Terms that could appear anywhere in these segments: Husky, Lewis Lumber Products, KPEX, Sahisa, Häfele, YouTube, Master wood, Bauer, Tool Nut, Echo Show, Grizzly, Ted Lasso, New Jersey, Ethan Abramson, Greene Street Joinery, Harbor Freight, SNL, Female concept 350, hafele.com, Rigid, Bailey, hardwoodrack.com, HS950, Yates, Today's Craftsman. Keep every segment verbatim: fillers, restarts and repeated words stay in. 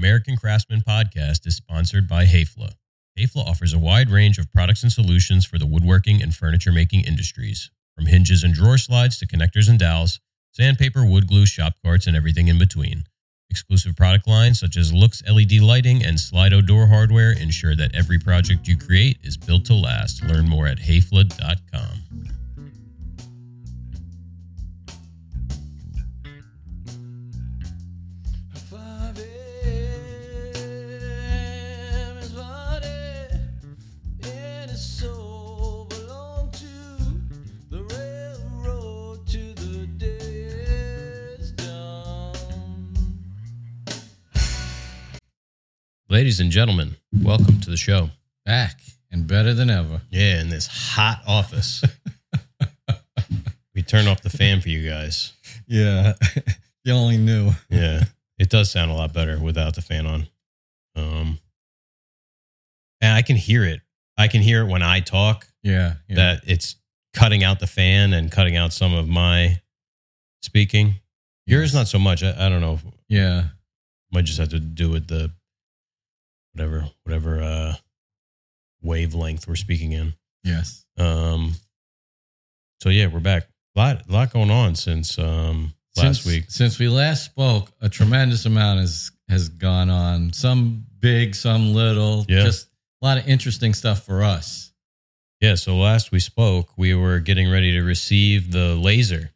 American Craftsman Podcast is sponsored by Häfele. Häfele offers a wide range of products and solutions for the woodworking and furniture making industries, from hinges and drawer slides to connectors and dowels, sandpaper, wood glue, shop carts, and everything in between. Exclusive product lines such as Lux L E D lighting and Slido door hardware ensure that every project you create is built to last. Learn more at hafele dot com. Ladies and gentlemen, welcome to the show. Back and better than ever. Yeah, in this hot office. We turn off the fan for you guys. Yeah, you only knew. Yeah, it does sound a lot better without the fan on. Um, and I can hear it. I can hear it when I talk. Yeah, yeah. That it's cutting out the fan and cutting out some of my speaking. Yes. Yours, not so much. I, I don't know. If, yeah. Might just have to do with the Whatever, whatever uh, wavelength we're speaking in. Yes. Um. So yeah, we're back. A lot, a lot going on since um last since, week. Since we last spoke, a tremendous amount has has gone on. Some big, some little. Yeah. Just a lot of interesting stuff for us. Yeah. So last we spoke, we were getting ready to receive the laser.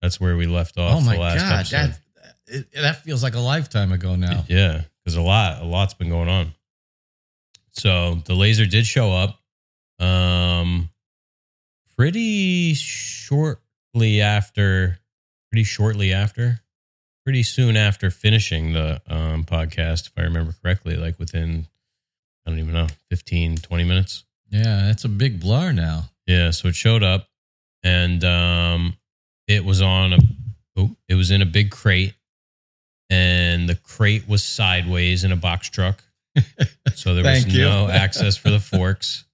That's where we left off. Oh my the last god, episode. that it, that feels like a lifetime ago now. Yeah. Because a lot, a lot's been going on. So the laser did show up um, pretty shortly after, pretty shortly after, pretty soon after finishing the um, podcast, if I remember correctly, like within, I don't even know, fifteen, twenty minutes. Yeah, that's a big blur now. Yeah, so it showed up and um, it was on a, oh, it was in a big crate. And the crate was sideways in a box truck. So there was no access for the forks.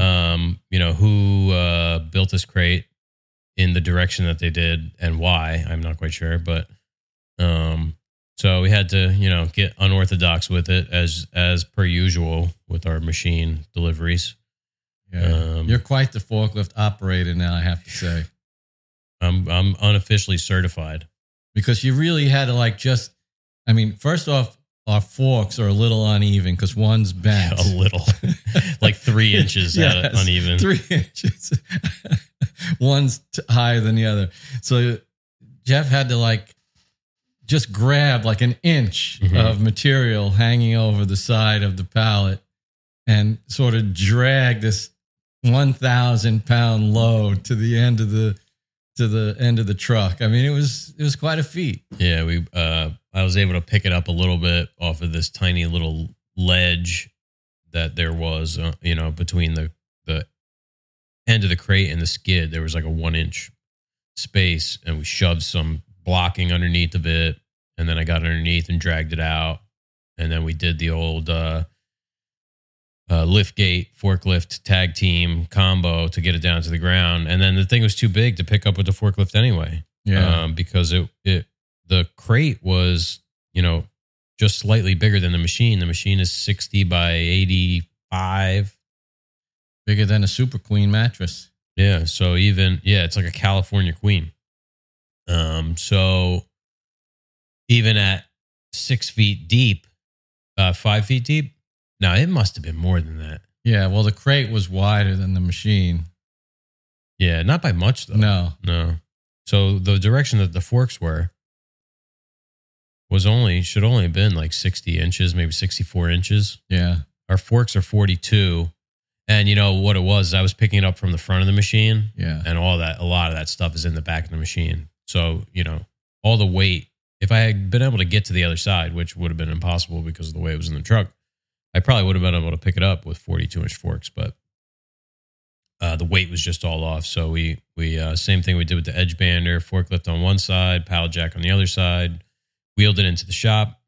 Um, you know, who uh, built this crate in the direction that they did and why, I'm not quite sure. But um, so we had to, you know, get unorthodox with it as as per usual with our machine deliveries. Yeah. Um, You're quite the forklift operator now, I have to say. I'm I'm unofficially certified. Because you really had to like just, I mean, first off, our forks are a little uneven because one's bent. Yeah, a little, like three inches yes, uneven. Three inches. One's t- higher than the other. So Jeff had to like just grab like an inch mm-hmm. of material hanging over the side of the pallet and sort of drag this one thousand pound load to the end of the to the end of the truck. I mean, it was it was quite a feat. Yeah, we uh I was able to pick it up a little bit off of this tiny little ledge that there was, uh, you know, between the the end of the crate and the skid. There was like a one inch space, and we shoved some blocking underneath of it, and then I got underneath and dragged it out, and then we did the old uh Uh, lift gate, forklift, tag team combo to get it down to the ground. And then the thing was too big to pick up with the forklift anyway. Yeah. Um, because it, it, the crate was, you know, just slightly bigger than the machine. The machine is sixty by eighty-five. Bigger than a Super Queen mattress. Yeah. So even, yeah, it's like a California Queen. Um. So even at six feet deep, uh, five feet deep, no, it must have been more than that. Yeah, well, the crate was wider than the machine. Yeah, not by much, though. No. No. So the direction that the forks were was only, should only have been like sixty inches, maybe sixty-four inches. Yeah. Our forks are forty-two. And you know what it was, I was picking it up from the front of the machine. Yeah. And all that, a lot of that stuff is in the back of the machine. So, you know, all the weight, if I had been able to get to the other side, which would have been impossible because of the way it was in the truck, I probably would have been able to pick it up with forty-two inch forks, but uh, the weight was just all off. So we, we uh, same thing we did with the edge bander, forklift on one side, pallet jack on the other side, wheeled it into the shop,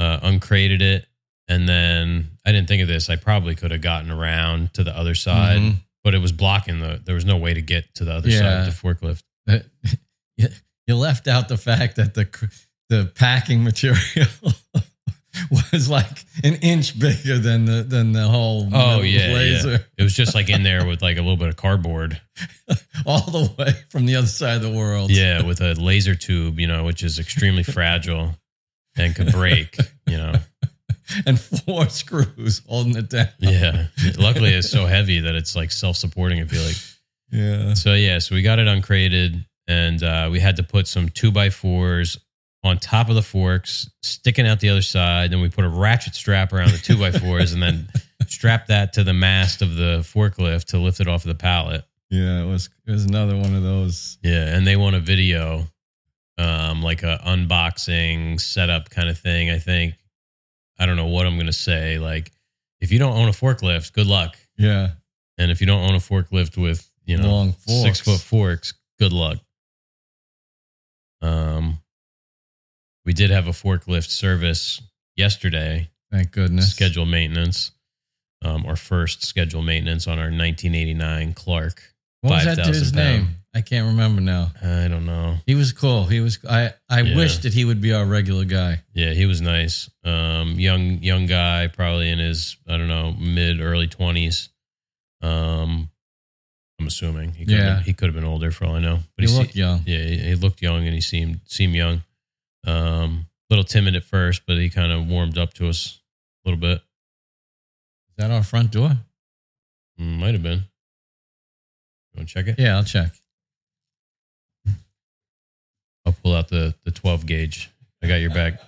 uh, uncrated it. And then I didn't think of this. I probably could have gotten around to the other side, mm-hmm. but it was blocking the, there was no way to get to the other yeah. side of the forklift. You left out the fact that the, the packing material was like an inch bigger than the than the whole oh yeah, laser. Yeah, it was just like in there with like a little bit of cardboard, all the way from the other side of the world. Yeah, with a laser tube, you know, which is extremely fragile and could break, you know. And four screws holding it down. Yeah, luckily it's so heavy that it's like self-supporting. I feel like. Yeah. So yeah, so we got it uncrated, and uh, we had to put some two by fours on top of the forks, sticking out the other side. Then we put a ratchet strap around the two by fours and then strapped that to the mast of the forklift to lift it off of the pallet. Yeah, it was it was another one of those. Yeah, and they want a video, um, like a unboxing setup kind of thing, I think. I don't know what I'm going to say. Like, if you don't own a forklift, good luck. Yeah. And if you don't own a forklift with, you know, long forks. six foot forks, good luck. Um, we did have a forklift service yesterday. Thank goodness. Scheduled maintenance. Um, our first scheduled maintenance on our nineteen eighty-nine Clark. What was that dude's name? I can't remember now. I don't know. He was cool. He was. I. I yeah. wish that he would be our regular guy. Yeah, he was nice. Um, young, young guy, probably in his I don't know mid early twenties. Um, I'm assuming he could yeah. have been, he could have been older for all I know. But he, he looked se- young. Yeah, he, he looked young, and he seemed seemed young. Um, a little timid at first, but he kind of warmed up to us a little bit. Is that our front door? Might have been. You want to check it? Yeah, I'll check. I'll pull out the, the twelve gauge. I got your back.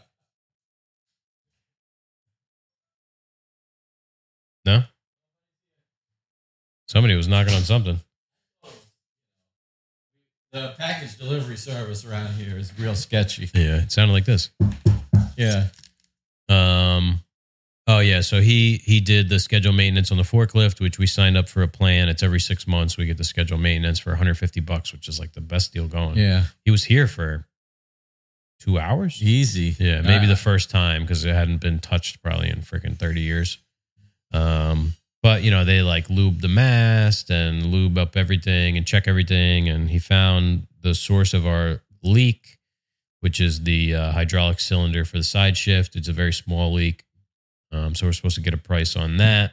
No? Somebody was knocking on something. The package delivery service around here is real sketchy. Yeah, it sounded like this. Yeah. Um. Oh, yeah. So he he did the scheduled maintenance on the forklift, which we signed up for a plan. It's every six months we get the scheduled maintenance for one hundred fifty bucks, which is like the best deal going. Yeah. He was here for two hours. Easy. Yeah. Maybe uh, the first time because it hadn't been touched probably in freaking thirty years. Um, but, you know, they like lube the mast and lube up everything and check everything. And he found the source of our leak, which is the uh, hydraulic cylinder for the side shift. It's a very small leak. Um, so we're supposed to get a price on that.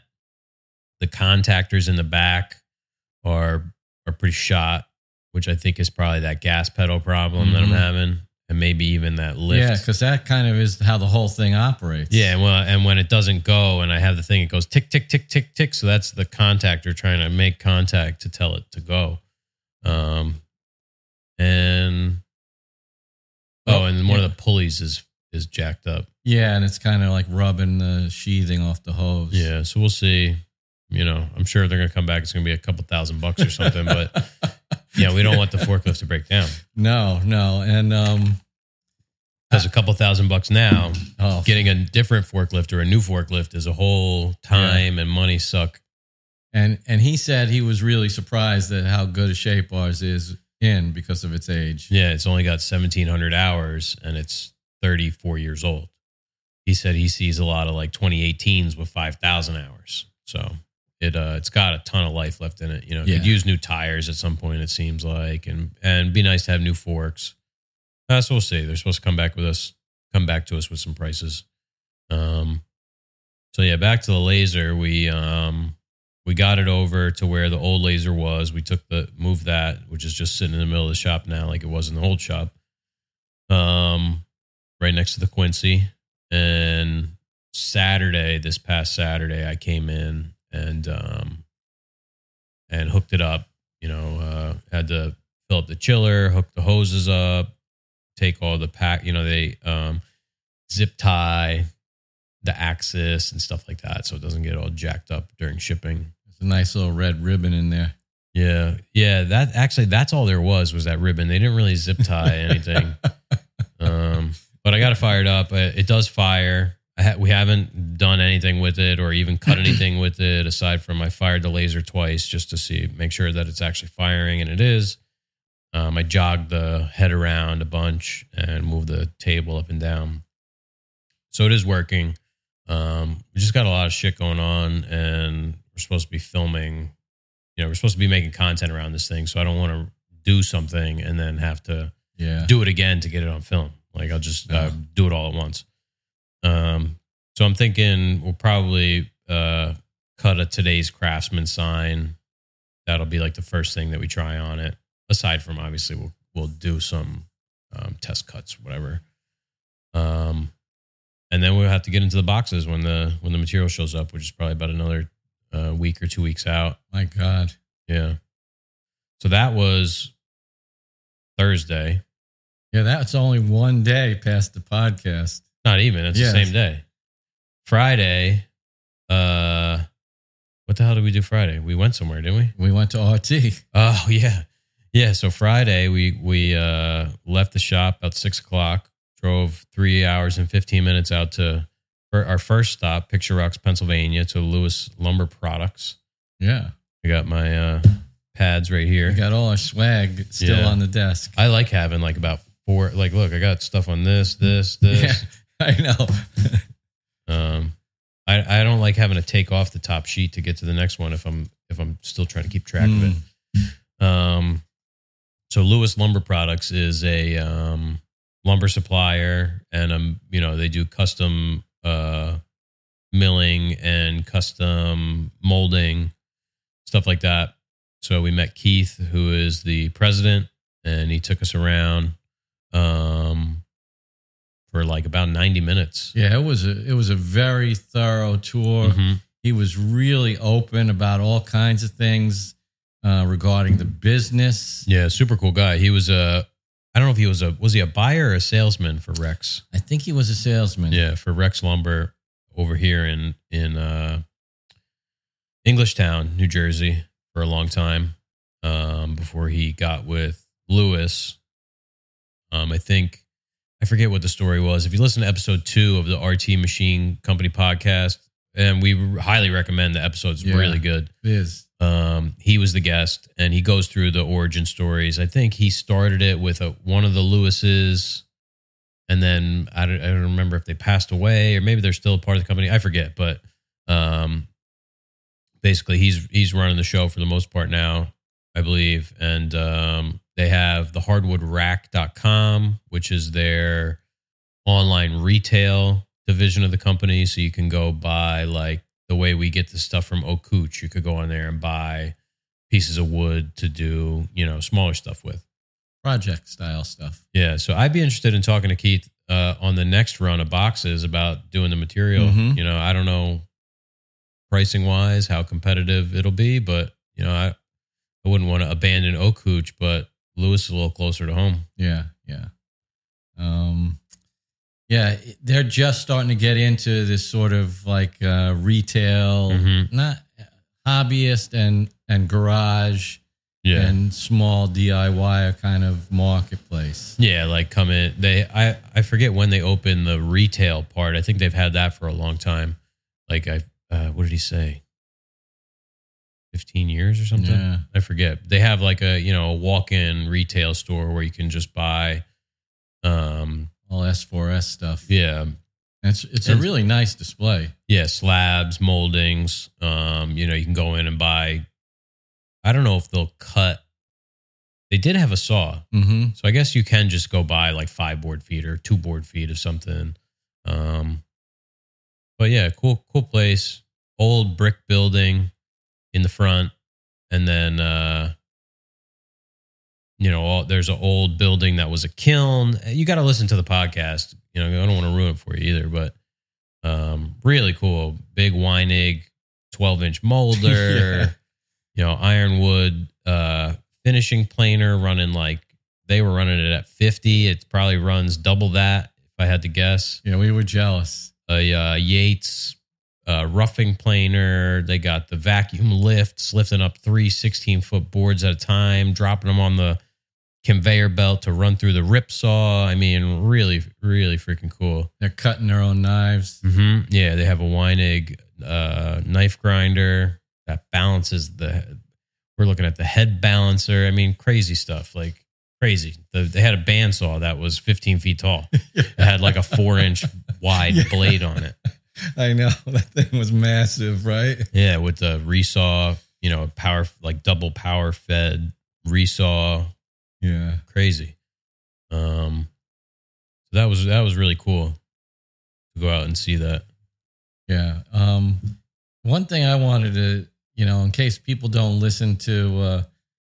The contactors in the back are are pretty shot, which I think is probably that gas pedal problem mm-hmm. that I'm having, and maybe even that lift. Yeah, because that kind of is how the whole thing operates. Yeah, well, and when it doesn't go, and I have the thing, it goes tick, tick, tick, tick, tick. So that's the contactor trying to make contact to tell it to go. Um, and oh, and one yeah. of the pulleys is is jacked up. Yeah, and it's kind of like rubbing the sheathing off the hose. Yeah, so we'll see. You know, I'm sure they're going to come back. It's going to be a couple thousand bucks or something. But yeah, we don't want the forklift to break down. No, no. And um, that's a couple thousand bucks now. Oh, getting a different forklift or a new forklift is a whole time yeah. and money suck. And and he said he was really surprised at how good a shape ours is in because of its age. Yeah, it's only got seventeen hundred hours and it's thirty-four years old. He said he sees a lot of like twenty eighteens with five thousand hours. So it, uh, it's got a ton of life left in it. You know, yeah. Could use new tires at some point, it seems like, and, and be nice to have new forks. Uh, so we'll see. They're supposed to come back with us, come back to us with some prices. Um, so yeah, back to the laser. We, um, we got it over to where the old laser was. We took the, moved that, which is just sitting in the middle of the shop now, like it was in the old shop, um, right next to the Quincy. And Saturday, this past Saturday, I came in and um, and hooked it up. You know, uh, had to fill up the chiller, hook the hoses up, take all the pack. You know, they um, zip tie the axis and stuff like that, so it doesn't get all jacked up during shipping. It's a nice little red ribbon in there. Yeah, yeah. That actually, that's all there was was that ribbon. They didn't really zip tie anything. um, But I got it fired up. It does fire. I ha- we haven't done anything with it or even cut anything with it aside from I fired the laser twice just to see, make sure that it's actually firing, and it is. Um, I jogged the head around a bunch and moved the table up and down. So it is working. Um, we just got a lot of shit going on, and we're supposed to be filming. You know, we're supposed to be making content around this thing, so I don't want to do something and then have to yeah. do it again to get it on film. Like, I'll just uh, do it all at once. Um, So I'm thinking we'll probably uh, cut a Today's Craftsman sign. That'll be like the first thing that we try on it. Aside from obviously we'll we'll do some um, test cuts, whatever. Um, and then we'll have to get into the boxes when the when the material shows up, which is probably about another uh, week or two weeks out. My God, yeah. So that was Thursday. Yeah, that's only one day past the podcast. Not even. It's yes. the same day. Friday. Uh, what the hell did we do Friday? We went somewhere, didn't we? We went to R T. Oh yeah, yeah. So Friday we we uh, left the shop about six o'clock. Drove three hours and fifteen minutes out to our first stop, Picture Rocks, Pennsylvania, to Lewis Lumber Products. Yeah, I got my uh, pads right here. We got all our swag still yeah. on the desk. I like having like about four. Like, look, I got stuff on this, this, this. Yeah, I know. Um, I, I don't like having to take off the top sheet to get to the next one if I'm if I'm still trying to keep track mm. of it. Um, so Lewis Lumber Products is a um, lumber supplier, and um, you know they do custom uh, milling and custom molding stuff like that. So we met Keith, who is the president, and he took us around. Um. For like about ninety minutes. Yeah, it was a it was a very thorough tour. Mm-hmm. He was really open about all kinds of things uh, regarding the business. Yeah, super cool guy. He was a I don't know if he was a was he a buyer or a salesman for Rex? I think he was a salesman. Yeah, for Rex Lumber over here in in uh, Englishtown, New Jersey, for a long time um, before he got with Lewis. Um, I think. I forget what the story was. If you listen to episode two of the R T Machine Company podcast, and we highly recommend the episode's yeah, really good. It is. Um, he was the guest, and he goes through the origin stories. I think he started it with a, one of the Lewis's, and then I don't, I don't remember if they passed away or maybe they're still part of the company. I forget, but um, basically he's he's running the show for the most part now, I believe, and um, they have the hardwood rack dot com, which is their online retail division of the company. So you can go buy, like, the way we get the stuff from Okuch. You could go on there and buy pieces of wood to do, you know, smaller stuff with. Project-style stuff. Yeah, so I'd be interested in talking to Keith uh, on the next run of boxes about doing the material. Mm-hmm. You know, I don't know pricing-wise how competitive it'll be, but, you know, I... I wouldn't want to abandon Okuch, but Lewis is a little closer to home. Yeah, yeah. Um, yeah, they're just starting to get into this sort of like uh, retail, mm-hmm. not hobbyist and, and garage yeah. and small D I Y kind of marketplace. Yeah, like come in. They, I, I forget when they opened the retail part. I think they've had that for a long time. Like, I, uh, what did he say? fifteen years or something. Yeah. I forget. They have like a, you know, a walk-in retail store where you can just buy um, all S four S stuff. Yeah. It's it's and, a really nice display. Yeah. Slabs, moldings. Um, you know, you can go in and buy, I don't know if they'll cut. They did have a saw. Mm-hmm. So I guess you can just go buy like five board feet or two board feet of something. Um, but yeah, cool, cool place. Old brick building in the front, and then uh you know all, there's an old building that was a kiln. You got to listen to the podcast, you know, I don't want to ruin it for you either, but um really cool. Big Weinig twelve inch molder. Yeah. You know, ironwood uh finishing planer running, like they were running it at fifty. It probably runs double that if I had to guess. Yeah, we were jealous. A uh, Yates Uh, roughing planer. They got the vacuum lifts, lifting up three sixteen-foot boards at a time, dropping them on the conveyor belt to run through the rip saw. I mean, really, really freaking cool. They're cutting their own knives. Mm-hmm. Yeah, they have a Weinig uh, knife grinder that balances the... We're looking at the head balancer. I mean, crazy stuff, like crazy. The, they had a bandsaw that was fifteen feet tall. Yeah. It had like a four-inch wide yeah. blade on it. I know, that thing was massive, right? Yeah, with the resaw, you know, power, like double power fed resaw. Yeah, crazy. Um, that was that was really cool to go out and see that. Yeah. Um, one thing I wanted to, you know, in case people don't listen to uh,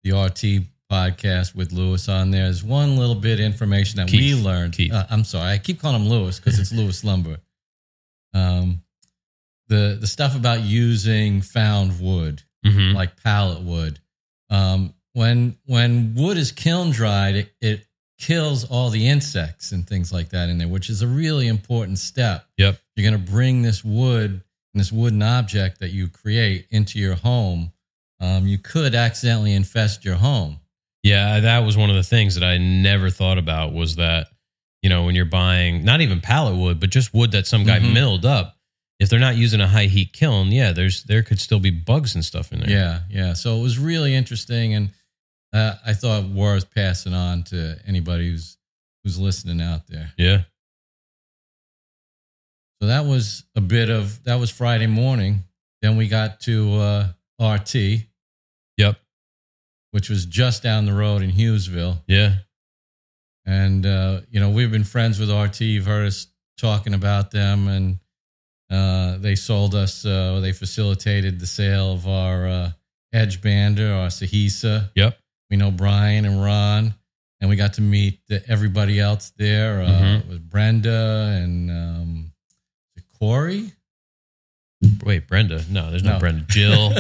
the R T podcast with Lewis on there, is one little bit of information that Keith, we learned. Uh, I'm sorry. I keep calling him Lewis because it's Lewis Lumber. Um, the, the stuff about using found wood, mm-hmm. like pallet wood. Um, when, when wood is kiln dried, it, it kills all the insects and things like that in there, which is a really important step. Yep. You're going to bring this wood and this wooden object that you create into your home. Um, you could accidentally infest your home. Yeah. That was one of the things that I never thought about, was that, you know, when you're buying not even pallet wood, but just wood that some guy mm-hmm. milled up, if they're not using a high heat kiln, yeah, there's, there could still be bugs and stuff in there. Yeah. Yeah. So it was really interesting. And, Uh, I thought worth passing on to anybody who's who's listening out there. Yeah. So that was a bit of, that was Friday morning. Then we got to uh, R T. Yep. Which was just down the road in Hughesville. Yeah. And, uh, you know, we've been friends with R T. You've heard us talking about them. And uh, they sold us, uh, they facilitated the sale of our uh, Edge Bander, our Sahisa. Yep. We know Brian and Ron, and we got to meet everybody else there. Uh, mm-hmm. It was Brenda and um, Corey. Wait, Brenda? No, there's no, no Brenda. Jill.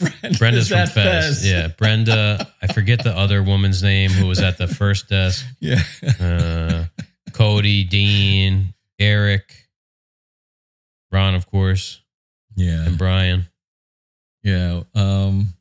Brenda, Brenda's from Fez. Fez. Yeah, Brenda. I forget the other woman's name who was at the first desk. Yeah. Uh, Cody, Dean, Eric, Ron, of course. Yeah. And Brian. Yeah. Um,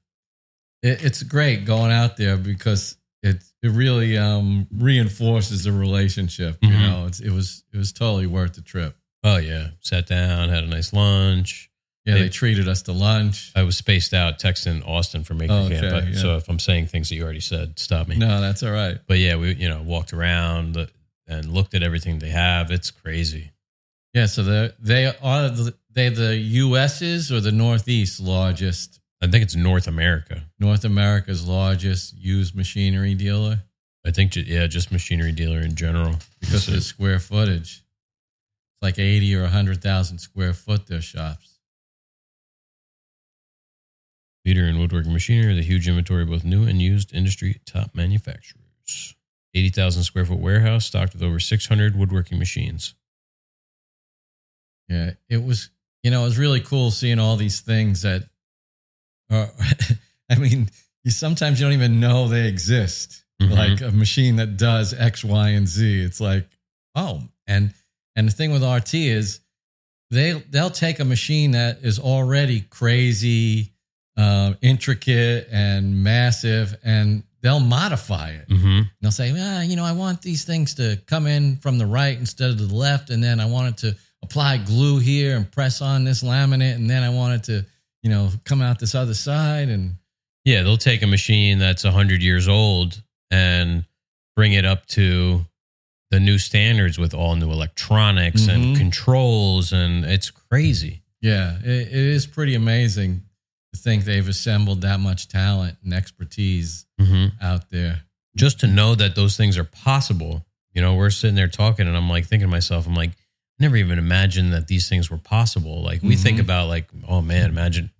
It's great going out there because it it really um, reinforces the relationship. You mm-hmm. know, it's, it was it was totally worth the trip. Oh yeah, sat down, had a nice lunch. Yeah, they, they treated us to lunch. I was spaced out texting Austin for making oh, okay, camp, yeah. so if I'm saying things that you already said, stop me. No, that's all right. But yeah, we you know walked around and looked at everything they have. It's crazy. Yeah, so they they are the, they the U S's or the Northeast largest. I think it's North America. North America's largest used machinery dealer. I think, yeah, just machinery dealer in general. Because of the square footage. It's like eighty or one hundred thousand square foot, their shops. Leader in woodworking machinery, the huge inventory of both new and used industry top manufacturers. eighty thousand square foot warehouse stocked with over six hundred woodworking machines. Yeah, it was, you know, it was really cool seeing all these things that, Uh, I mean, you sometimes you don't even know they exist. Mm-hmm. Like a machine that does X, Y, and Z. It's like, oh, and and the thing with R T is they they'll take a machine that is already crazy, uh, intricate, and massive, and they'll modify it. Mm-hmm. And they'll say, ah, you know, I want these things to come in from the right instead of the left, and then I want it to apply glue here and press on this laminate, and then I want it to, you know, come out this other side. And yeah, they'll take a machine that's a hundred years old and bring it up to the new standards with all new electronics mm-hmm. and controls. And it's crazy. Yeah. It, it is pretty amazing to think they've assembled that much talent and expertise mm-hmm. out there. Just to know that those things are possible. You know, we're sitting there talking and I'm like thinking to myself, I'm like, never even imagined that these things were possible. Like we mm-hmm. think about like, oh man, imagine,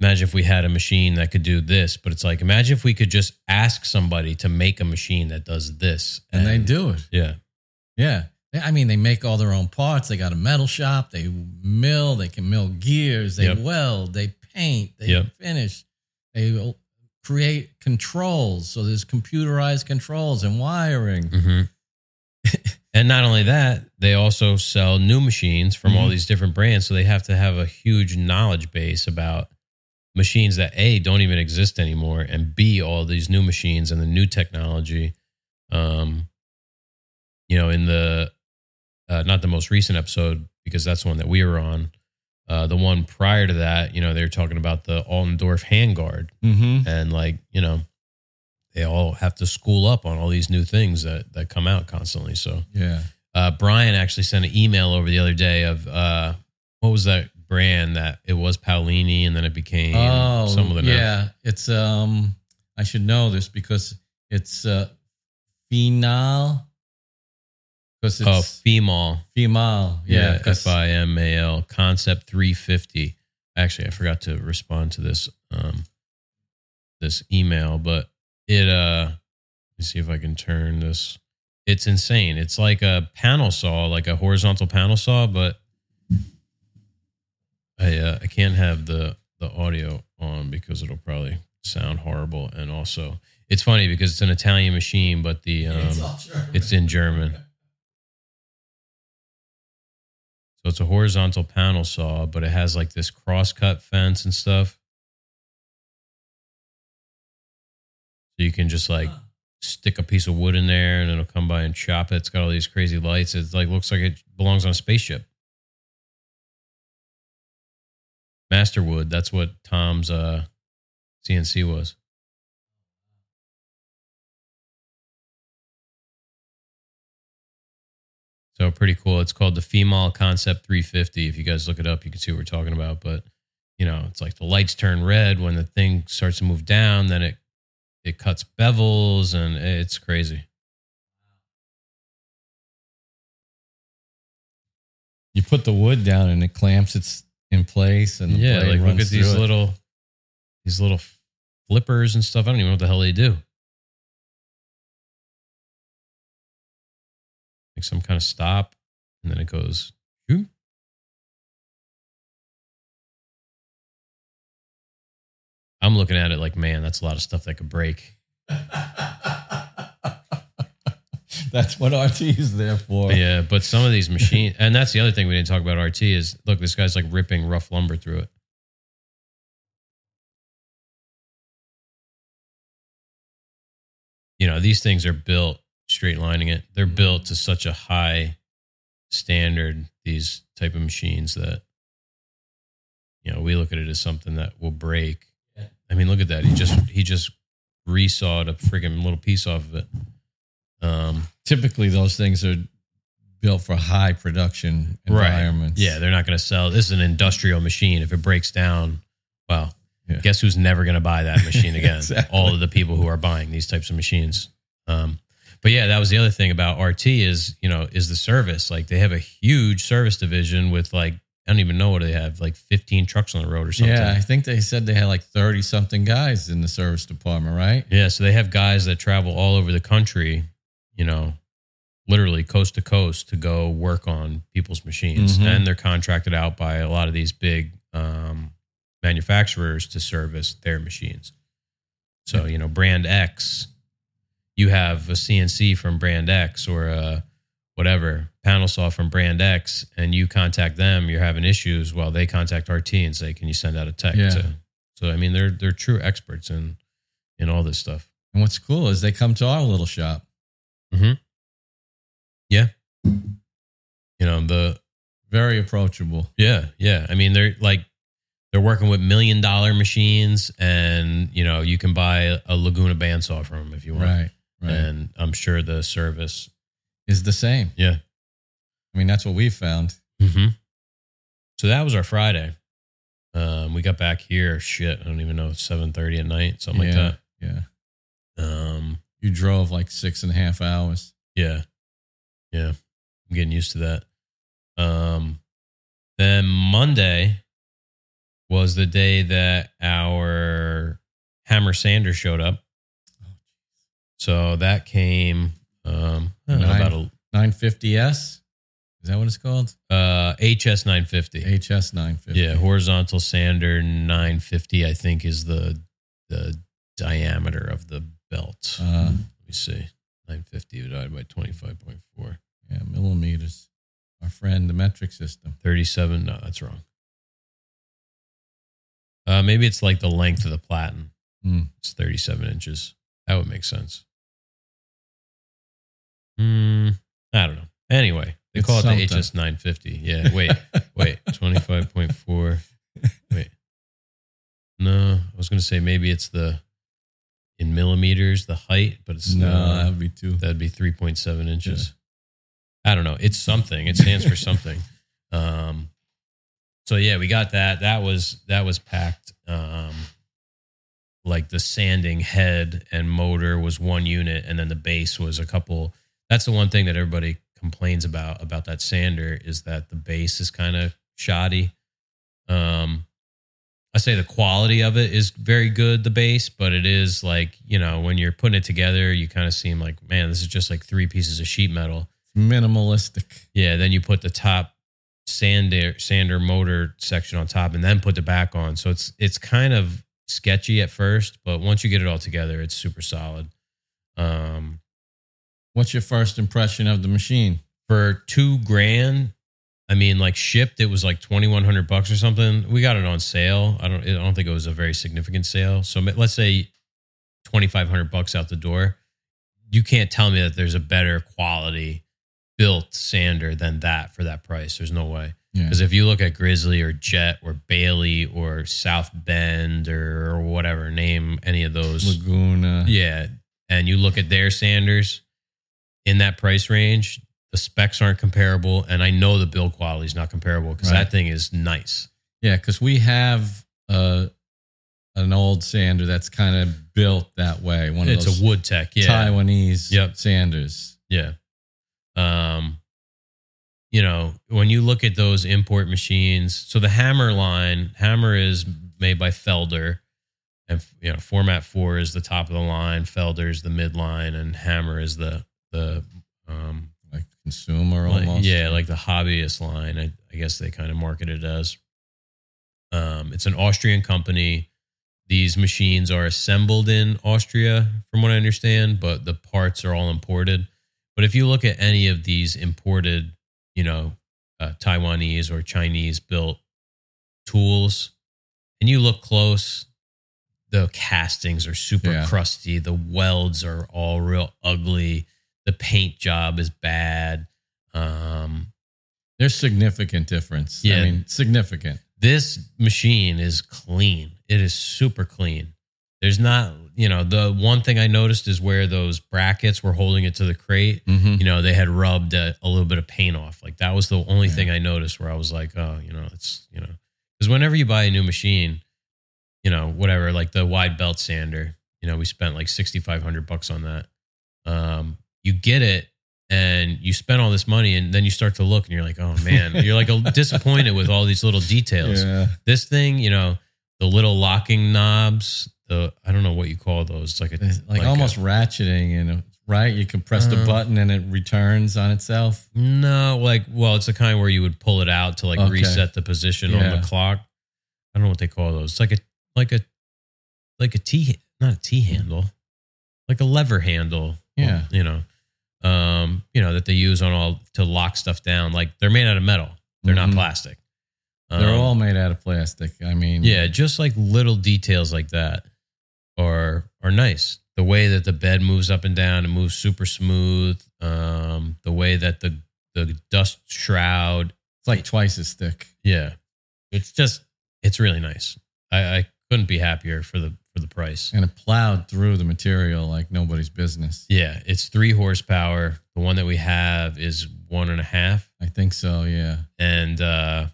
imagine if we had a machine that could do this, but it's like, imagine if we could just ask somebody to make a machine that does this. And, and they do it. Yeah. Yeah. I mean, they make all their own parts. They got a metal shop, they mill, they can mill gears, they yep. weld, they paint, they yep. finish, they create controls. So there's computerized controls and wiring. Mm-hmm. And not only that, they also sell new machines from mm-hmm. all these different brands. So they have to have a huge knowledge base about machines that A, don't even exist anymore, and B, all these new machines and the new technology. Um, you know, in the, uh, not the most recent episode, because that's the one that we were on. Uh, the one prior to that, you know, they were talking about the Altendorf handguard. Mm-hmm. And like, you know, they all have to school up on all these new things that, that come out constantly. So yeah, uh, Brian actually sent an email over the other day of uh, what was that brand that it was Paolini and then it became oh, some of the yeah. Nerf. It's um I should know this because it's uh, Female Because it's oh, female. Female. Yeah. yeah F I M A L concept three fifty. Actually, I forgot to respond to this um, this email, but it uh let me see if I can turn this. It's insane. It's like a panel saw, like a horizontal panel saw, but I uh, I can't have the the audio on because it'll probably sound horrible. And also, it's funny because it's an Italian machine, but the um, it's, it's in German. So it's a horizontal panel saw, but it has like this cross-cut fence and stuff. So you can just like stick a piece of wood in there and it'll come by and chop it. It's got all these crazy lights. It's like looks like it belongs on a spaceship. Master wood, that's what Tom's uh, C N C was. So pretty cool. It's called the Female Concept three fifty. If you guys look it up, you can see what we're talking about. But, you know, it's like the lights turn red when the thing starts to move down. Then it it cuts bevels, and it's crazy. You put the wood down, and it clamps. It's in place, and the yeah, blade like runs look at these it. little these little flippers and stuff. I don't even know what the hell they do. Like some kind of stop, and then it goes. Whoop. I'm looking at it like, man, that's a lot of stuff that could break. That's what R T is there for. Yeah, but some of these machines, and that's the other thing we didn't talk about R T is, look, this guy's like ripping rough lumber through it. You know, these things are built. Straight lining it. They're built to such a high standard, these type of machines, that, you know, we look at it as something that will break. I mean, look at that. He just he just resawed a freaking little piece off of it. Um, Typically, those things are built for high production environments. Right. Yeah, they're not going to sell. This is an industrial machine. If it breaks down, well, yeah. Guess who's never going to buy that machine again? Exactly. All of the people who are buying these types of machines. Um But yeah, that was the other thing about R T is, you know, is the service. Like they have a huge service division with like, I don't even know what they have, like fifteen trucks on the road or something. Yeah, I think they said they had like thirty something guys in the service department, right? Yeah, so they have guys that travel all over the country, you know, literally coast to coast to go work on people's machines. Mm-hmm. And they're contracted out by a lot of these big um, manufacturers to service their machines. So, you know, Brand X, you have a C N C from Brand X or a whatever panel saw from Brand X, and you contact them, you're having issues. Well, they contact R T and say, "Can you send out a tech?" Yeah. To, so I mean, they're they're true experts in in all this stuff. And what's cool is they come to our little shop. Mm-hmm. Yeah, you know the very approachable. Yeah, yeah. I mean, they're like. They're working with million dollar machines, and you know you can buy a Laguna bandsaw from them if you want. Right. Right. And I'm sure the service is the same. Yeah. I mean, that's what we found. Mm-hmm. So that was our Friday. Um, we got back here. Shit. I don't even know. seven thirty at night, something yeah, like that. Yeah. Um, you drove like six and a half hours. Yeah. Yeah. I'm getting used to that. Um, then Monday was the day that our hammer sander showed up. So that came um, I don't know, Nine, about a nine fifty S. Is that what it's called? Uh, H S nine fifty. H S nine fifty. Yeah, horizontal sander nine fifty. I think is the the diameter of the belt. Uh, Let me see, nine fifty divided by twenty-five point four. Yeah, millimeters. Our friend, the metric system. thirty-seven. No, that's wrong. Uh, maybe it's like the length of the platen. Mm. It's thirty-seven inches. That would make sense. Mm, I don't know. Anyway, they it's call it something. The H S nine fifty. Yeah, wait, wait. twenty-five point four. Wait. No, I was going to say maybe it's the, in millimeters, the height, but it's no, not. No, that would be two. That would be three point seven inches. Yeah. I don't know. It's something. It stands for something. Um. So yeah, we got that. That was that was packed. Um, like the sanding head and motor was one unit, and then the base was a couple. That's the one thing that everybody complains about about that sander is that the base is kind of shoddy. Um, I say the quality of it is very good, the base, but it is like, you know, when you're putting it together, you kind of seem like, man, this is just like three pieces of sheet metal. Minimalistic. Yeah. Then you put the top sander sander motor section on top and then put the back on. So it's it's kind of sketchy at first, but once you get it all together, it's super solid. Um, What's your first impression of the machine? For two grand, I mean, like shipped, it was like twenty-one hundred bucks or something. We got it on sale. I don't, I don't think it was a very significant sale. So let's say twenty-five hundred bucks out the door. You can't tell me that there's a better quality built sander than that for that price. There's no way. Because yeah. if you look at Grizzly or Jet or Bailey or South Bend or whatever, name any of those. Laguna. Yeah. And you look at their sanders in that price range, the specs aren't comparable, and I know the build quality is not comparable because right. that thing is nice. Yeah, because we have uh, an old sander that's kind of built that way. One it's of those a Wood Tech, yeah, Taiwanese yep. sanders. Yeah, um, you know, when you look at those import machines, so the Hammer line, Hammer is made by Felder, and you know, Format Four is the top of the line, Felder is the midline, and Hammer is the the um. consumer almost. Like, yeah, like the hobbyist line, I, I guess they kind of market it as. Um, it's an Austrian company. These machines are assembled in Austria, from what I understand, but the parts are all imported. But if you look at any of these imported, you know, uh, Taiwanese or Chinese built tools, and you look close, the castings are super yeah. crusty. The welds are all real ugly. The paint job is bad. Um, There's significant difference. Yeah. I mean, significant. This machine is clean. It is super clean. There's not, you know, the one thing I noticed is where those brackets were holding it to the crate, mm-hmm. you know, they had rubbed a, a little bit of paint off. Like that was the only yeah. thing I noticed where I was like, oh, you know, it's, you know, because whenever you buy a new machine, you know, whatever, like the wide belt sander, you know, we spent like sixty-five hundred bucks on that. Um, You get it and you spend all this money and then you start to look and you're like, oh man, you're like disappointed with all these little details. Yeah. This thing, you know, the little locking knobs, the, I don't know what you call those. It's like, a, it's like, like almost a, ratcheting, you know, right? You can press uh, the button and it returns on itself. No, like, well, it's the kind where you would pull it out to like okay. reset the position yeah. on the clock. I don't know what they call those. It's like a, like a, like a T, not a T handle, like a lever handle. Yeah. You know. Um, you know, that they use on all to lock stuff down. Like they're made out of metal. They're mm-hmm. not plastic. Um, they're all made out of plastic. I mean, yeah, just like little details like that are are nice. The way that the bed moves up and down, it moves super smooth. Um, the way that the the dust shroud, it's like twice as thick. Yeah. It's just it's really nice. I, I couldn't be happier for the the price. And it plowed through the material like nobody's business. Yeah, it's three horsepower. The one that we have is one and a half. I think so, yeah. And uh,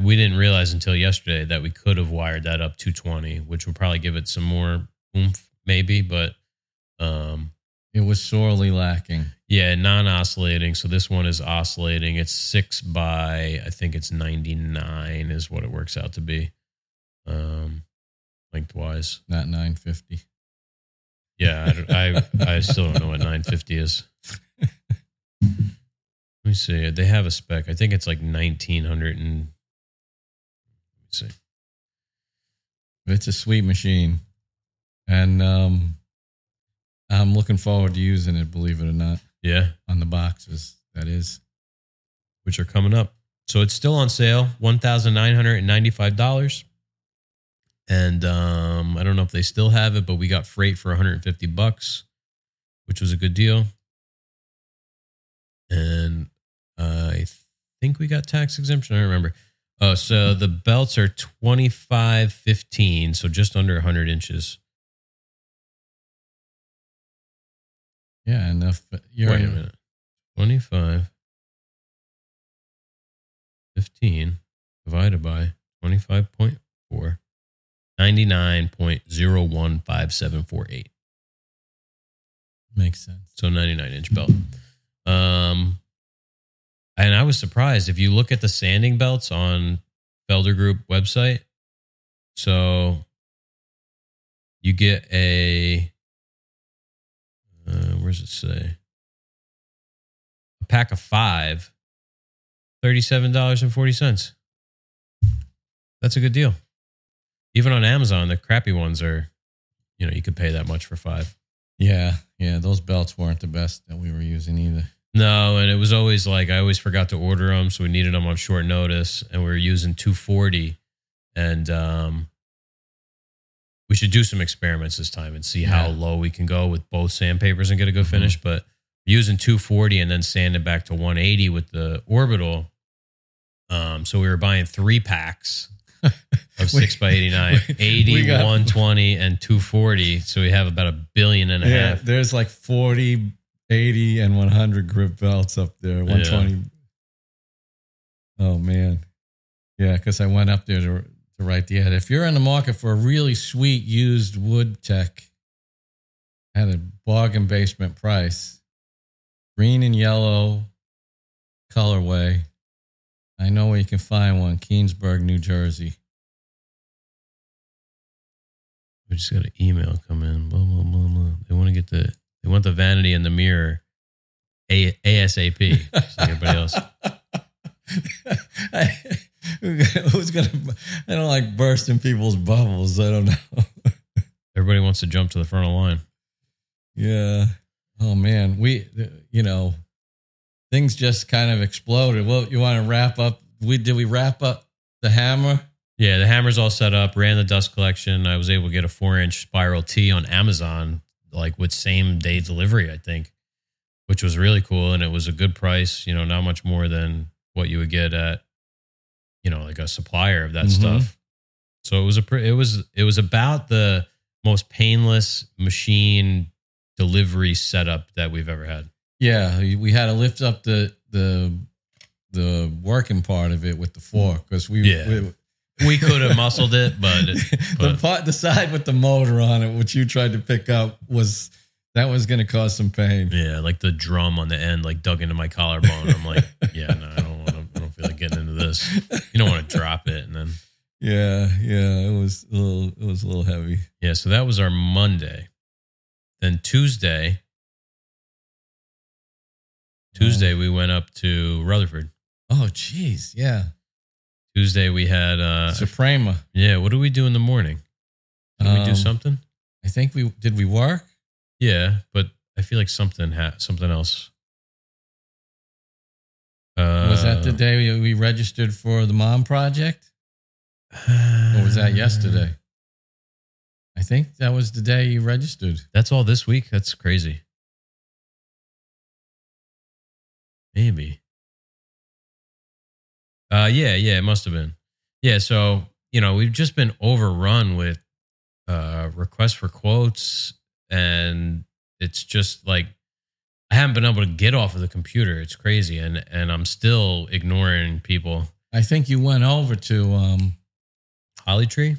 we didn't realize until yesterday that we could have wired that up two twenty, which would probably give it some more oomph maybe, but... um, it was sorely lacking. Yeah, non-oscillating. So this one is oscillating. It's six by, I think it's ninety-nine is what it works out to be. Um... Lengthwise, not nine fifty. Yeah, I, I I still don't know what nine fifty is. Let me see. They have a spec. I think it's like nineteen hundred and. Let me see. It's a sweet machine, and um, I'm looking forward to using it. Believe it or not. Yeah. On the boxes, that is, which are coming up. So it's still on sale, one thousand nine hundred and ninety-five dollars. And um, I don't know if they still have it, but we got freight for one hundred fifty bucks, which was a good deal. And uh, I think we got tax exemption. I don't remember. Oh, so the belts are twenty-five fifteen, so just under one hundred inches. Yeah, enough. You're Wait a minute. twenty-five fifteen divided by twenty-five point four. ninety-nine point zero one five seven four eight. Makes sense. So ninety-nine inch belt. Um, And I was surprised. If you look at the sanding belts on Felder Group website, so you get a, uh, where does it say? A pack of five, thirty-seven dollars and forty cents. That's a good deal. Even on Amazon, the crappy ones are, you know, you could pay that much for five. Yeah, yeah, those belts weren't the best that we were using either. No, and it was always like I always forgot to order them, so we needed them on short notice, and we were using two forty, and um, we should do some experiments this time and see yeah. how low we can go with both sandpapers and get a good mm-hmm. finish, but using two forty and then sanding back to one eighty with the orbital, um, so we were buying three packs of six by eighty-nine, eighty, got, one twenty, and two forty, so we have about a billion and a yeah, half. There's like forty... eighty and one hundred grip belts up there, one twenty. Yeah. Oh, man. Yeah, because I went up there to, to write the ad. If you're in the market for a really sweet used Wood Tech at a bargain basement price, green and yellow colorway, I know where you can find one, Keansburg, New Jersey. We just got an email come in. Blah, blah, blah, blah. They want to get the... They want the vanity and the mirror A- ASAP, just like everybody else. I, who's gonna, I don't like bursting people's bubbles. I don't know. Everybody wants to jump to the frontal line. Yeah. Oh, man. We, you know, things just kind of exploded. Well, you want to wrap up? We Did we wrap up the hammer? Yeah, the hammer's all set up. Ran the dust collection. I was able to get a four-inch spiral T on Amazon, like with same day delivery, I think, which was really cool. And it was a good price, you know, not much more than what you would get at, you know, like a supplier of that mm-hmm. stuff. So it was a, it was, it was about the most painless machine delivery setup that we've ever had. Yeah. We had to lift up the, the, the working part of it with the fork because we, yeah. we we could have muscled it, but, it, but. The part, the side with the motor on it, which you tried to pick up, was that was going to cause some pain. Yeah, like the drum on the end, like dug into my collarbone. I'm like, yeah, no, I don't want to. I don't feel like getting into this. You don't want to drop it, and then yeah, yeah, it was a little, it was a little heavy. Yeah, so that was our Monday. Then Tuesday, Tuesday oh. we went up to Rutherford. Oh, geez, yeah. Tuesday we had... Uh, Suprema. Yeah, what do we do in the morning? Did um, we do something? I think we... Did we work? Yeah, but I feel like something ha- something else. Uh, was that the day we, we registered for the Mom Project? Or was that yesterday? I think that was the day you registered. That's all this week? That's crazy. Maybe. Uh, yeah, yeah, it must have been. Yeah, so, you know, we've just been overrun with uh, requests for quotes, and it's just like I haven't been able to get off of the computer. It's crazy, and, and I'm still ignoring people. I think you went over to... Um, Holly Tree?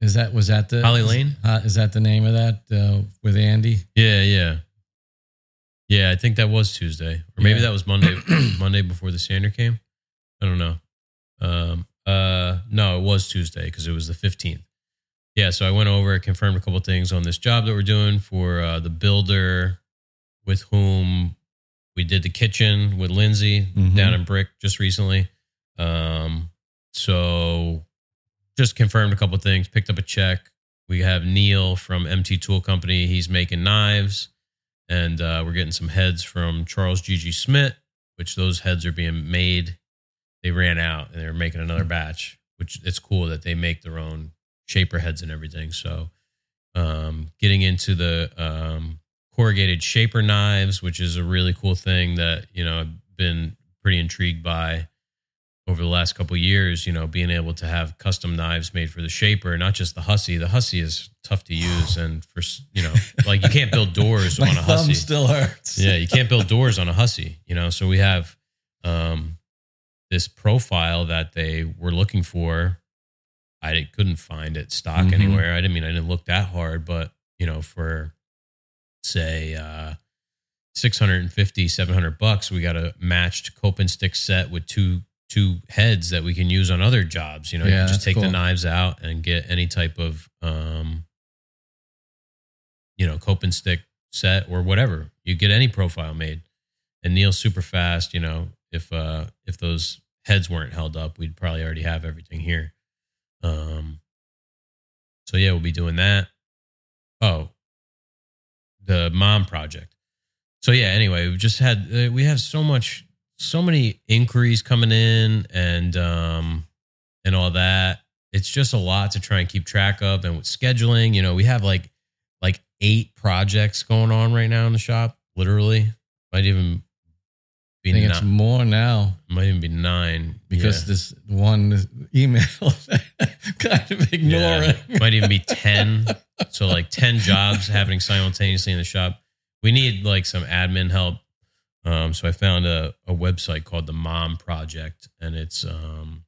Is that, was that the... Holly Lane? Is, uh, is that the name of that uh, with Andy? Yeah, yeah. Yeah, I think that was Tuesday. Or maybe yeah. that was Monday Monday before the sander came. I don't know. Um, uh, no, it was Tuesday because it was the fifteenth. Yeah, so I went over, confirmed a couple of things on this job that we're doing for uh, the builder with whom we did the kitchen with Lindsay mm-hmm. down in Brick just recently. Um, so just confirmed a couple of things, picked up a check. We have Neil from M T Tool Company. He's making knives, and uh, we're getting some heads from Charles G G Smith, which those heads are being made. They ran out and they were making another batch, which it's cool that they make their own shaper heads and everything. So um, getting into the um, corrugated shaper knives, which is a really cool thing that, you know, I've been pretty intrigued by over the last couple of years, you know, being able to have custom knives made for the shaper, not just the hussy. The hussy is tough to use. And for, you know, like you can't build doors on a hussy. My thumb still hurts. Yeah. You can't build doors on a hussy, you know? So we have, um, this profile that they were looking for. I couldn't find it stock mm-hmm. anywhere. I didn't mean I didn't look that hard, but you know, for say, uh, six fifty, seven hundred bucks, we got a matched coping stick set with two two heads that we can use on other jobs. You know, yeah, you can just take cool. the knives out and get any type of, um, you know, coping stick set or whatever. You get any profile made. And Neil's super fast. You know, if uh, if those heads weren't held up, we'd probably already have everything here. Um, so yeah, we'll be doing that. Oh, the mom project. So yeah, anyway, we've just had, uh, we have so much, so many inquiries coming in and, um, and all that. It's just a lot to try and keep track of. And with scheduling, you know, we have like, like eight projects going on right now in the shop, literally. Might even be I think nine. It's more now. Might even be nine. Because yeah. this one email kind of ignoring. Yeah. Might even be ten. So like ten jobs happening simultaneously in the shop. We need like some admin help. Um, so I found a, a website called the Mom Project, and it's um,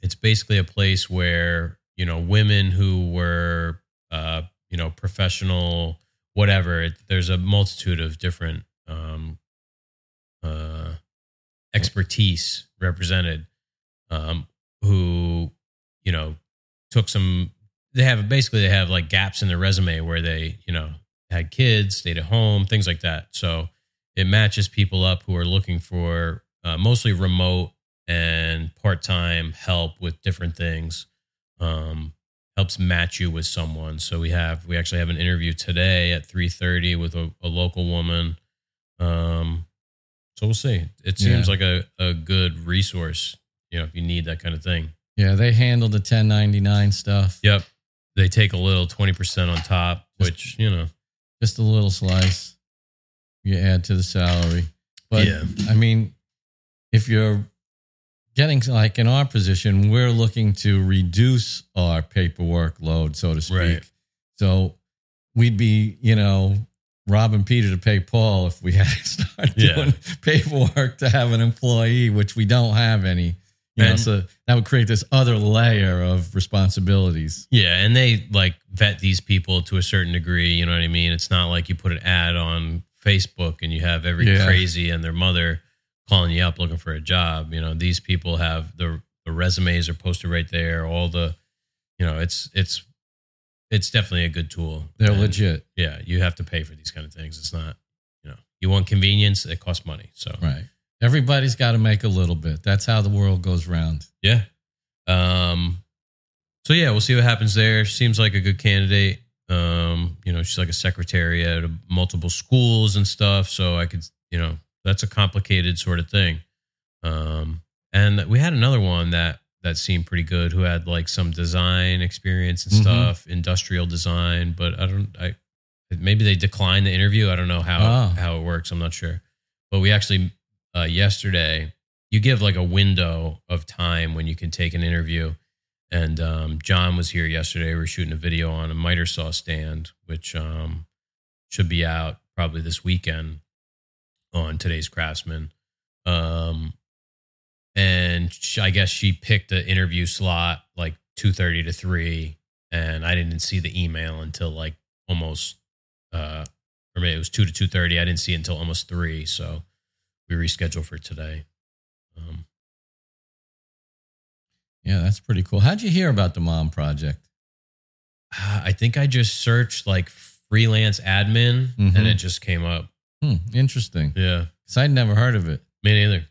it's basically a place where, you know, women who were, uh, you know, professional, whatever. It, there's a multitude of different um, uh, expertise represented, um, who, you know, took some, they have basically, they have like gaps in their resume where they, you know, had kids, stayed at home, things like that. So it matches people up who are looking for uh, mostly remote and part-time help with different things. Um, helps match you with someone. So we have, we actually have an interview today at three thirty with a, a local woman. Um, so we'll see. It seems yeah. like a, a good resource, you know, if you need that kind of thing. Yeah. They handle the ten ninety-nine stuff. Yep. They take a little twenty percent on top, just, which, you know, just a little slice you add to the salary. But yeah. I mean, if you're getting like in our position, we're looking to reduce our paperwork load, so to speak. Right. So we'd be, you know, robbing Peter to pay Paul if we had to start doing yeah. paperwork to have an employee, which we don't have any. You and know, so that would create this other layer of responsibilities. Yeah, and they like vet these people to a certain degree. You know what I mean? It's not like you put an ad on Facebook and you have every yeah. crazy and their mother calling you up looking for a job. You know, these people have the the resumes are posted right there. All the, you know, it's it's. It's definitely a good tool. They're and, legit. Yeah, you have to pay for these kind of things. It's not, you know, you want convenience, it costs money. So right, everybody's got to make a little bit. That's how the world goes round. Yeah. Um. So yeah, we'll see what happens there. Seems like a good candidate. Um. You know, she's like a secretary at multiple schools and stuff. So I could, you know, that's a complicated sort of thing. Um. And we had another one that. that seemed pretty good, who had like some design experience and stuff, mm-hmm. industrial design, but I don't, I, maybe they declined the interview. I don't know how, oh. how it works. I'm not sure. But we actually, uh, yesterday, you give like a window of time when you can take an interview. And um, John was here yesterday. We were shooting a video on a miter saw stand, which um, should be out probably this weekend on Today's Craftsman. Um, And she, I guess she picked the interview slot like two thirty to three, and I didn't see the email until like almost, uh, or maybe it was two to two thirty. I didn't see it until almost three, so we rescheduled for today. Um, yeah, that's pretty cool. How'd you hear about the Mom Project? I think I just searched like freelance admin, mm-hmm. and it just came up. Hmm, interesting. Yeah. Because I'd never heard of it. Me neither.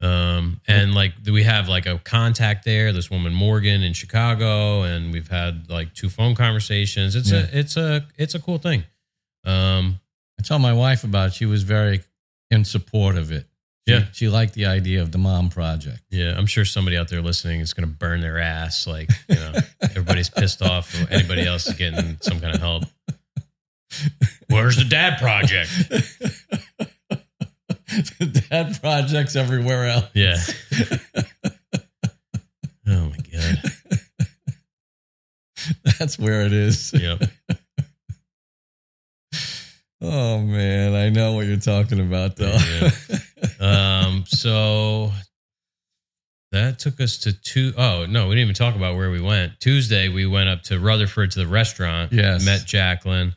Um, and like, we have like a contact there, this woman, Morgan, in Chicago, and we've had like two phone conversations. It's yeah. a, it's a, it's a cool thing. Um, I told my wife about it. She was very in support of it. She, yeah. She liked the idea of the Mom Project. Yeah. I'm sure somebody out there listening is going to burn their ass. Like, you know, everybody's pissed off. Anybody else is getting some kind of help. Where's the Dad Project? Dad projects everywhere else. Yeah. Oh my God. That's where it is. Yep. Oh man, I know what you're talking about though. Yeah, yeah. Um, so that took us to two. Oh no, we didn't even talk about where we went. Tuesday, we went up to Rutherford to the restaurant. Yes. Met Jacqueline.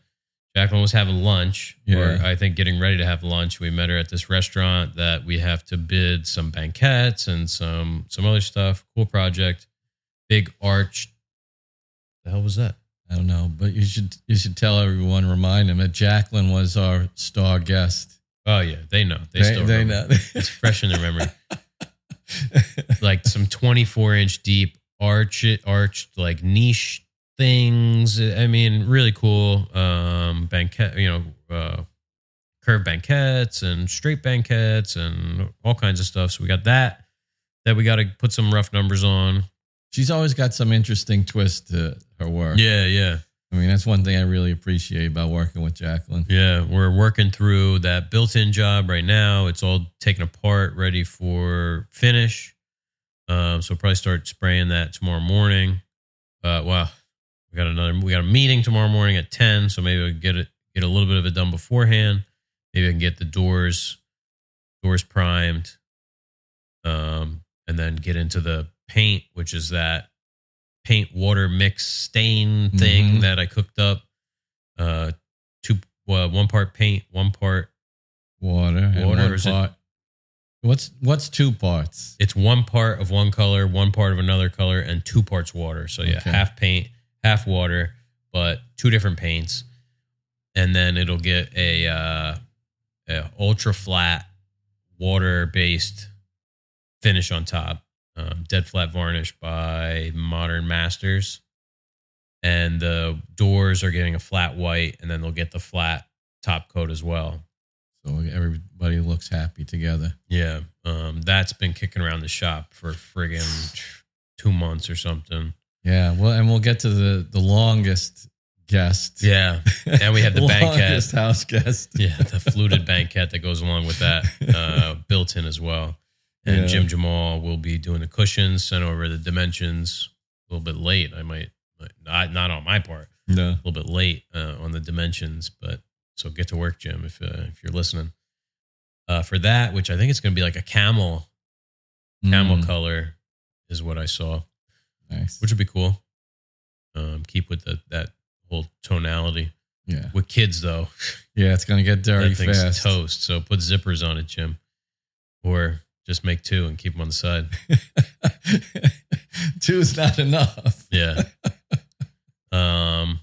back when I was having lunch, yeah. or I think getting ready to have lunch, we met her at this restaurant that we have to bid some banquettes and some some other stuff. Cool project. Big arch. The hell was that? I don't know, but you should you should tell everyone, remind them that Jacqueline was our star guest. Oh yeah, they know. They, they still they remember. Know. It's fresh in their memory. Like some twenty-four inch deep arch, arched like niche things. I mean, really cool um, banquet. You know, uh, curved banquettes and straight banquettes and all kinds of stuff. So we got that. That we got to put some rough numbers on. She's always got some interesting twist to her work. Yeah, yeah. I mean, that's one thing I really appreciate about working with Jacqueline. Yeah, we're working through that built-in job right now. It's all taken apart, ready for finish. Um, so we'll probably start spraying that tomorrow morning. Uh, wow, we got another. We got a meeting tomorrow morning at ten, so maybe we'll get it, get a little bit of it done beforehand. Maybe I can get the doors doors primed, um, and then get into the paint, which is that paint water mix stain thing mm-hmm. that I cooked up. Uh, two, uh, one part paint, one part water. Water is part. It, what's what's two parts? It's one part of one color, one part of another color, and two parts water. So yeah, okay. Half paint, half water, but two different paints, and then it'll get a, uh, a ultra flat water based finish on top. Um, dead flat varnish by Modern Masters, and the doors are getting a flat white, and then they'll get the flat top coat as well. So everybody looks happy together. Yeah, um, that's been kicking around the shop for friggin' two months or something. Yeah, well, and we'll get to the the longest guest. Yeah, and we have the banquet house guest. Yeah, the fluted banquet that goes along with that uh, built in as well. And yeah. Jim Jamal will be doing the cushions, sent over the dimensions a little bit late. I might, not, not on my part, no. A little bit late uh, on the dimensions. But so get to work, Jim, if uh, if you're listening. Uh, for that, which I think it's going to be like a camel, camel mm. color is what I saw. Nice. Which would be cool. Um, keep with the, that whole tonality. Yeah. With kids, though. Yeah, it's going to get dirty that thing's fast. Toast. So put zippers on it, Jim. Or... just make two and keep them on the side. Two is not enough. Yeah. Um,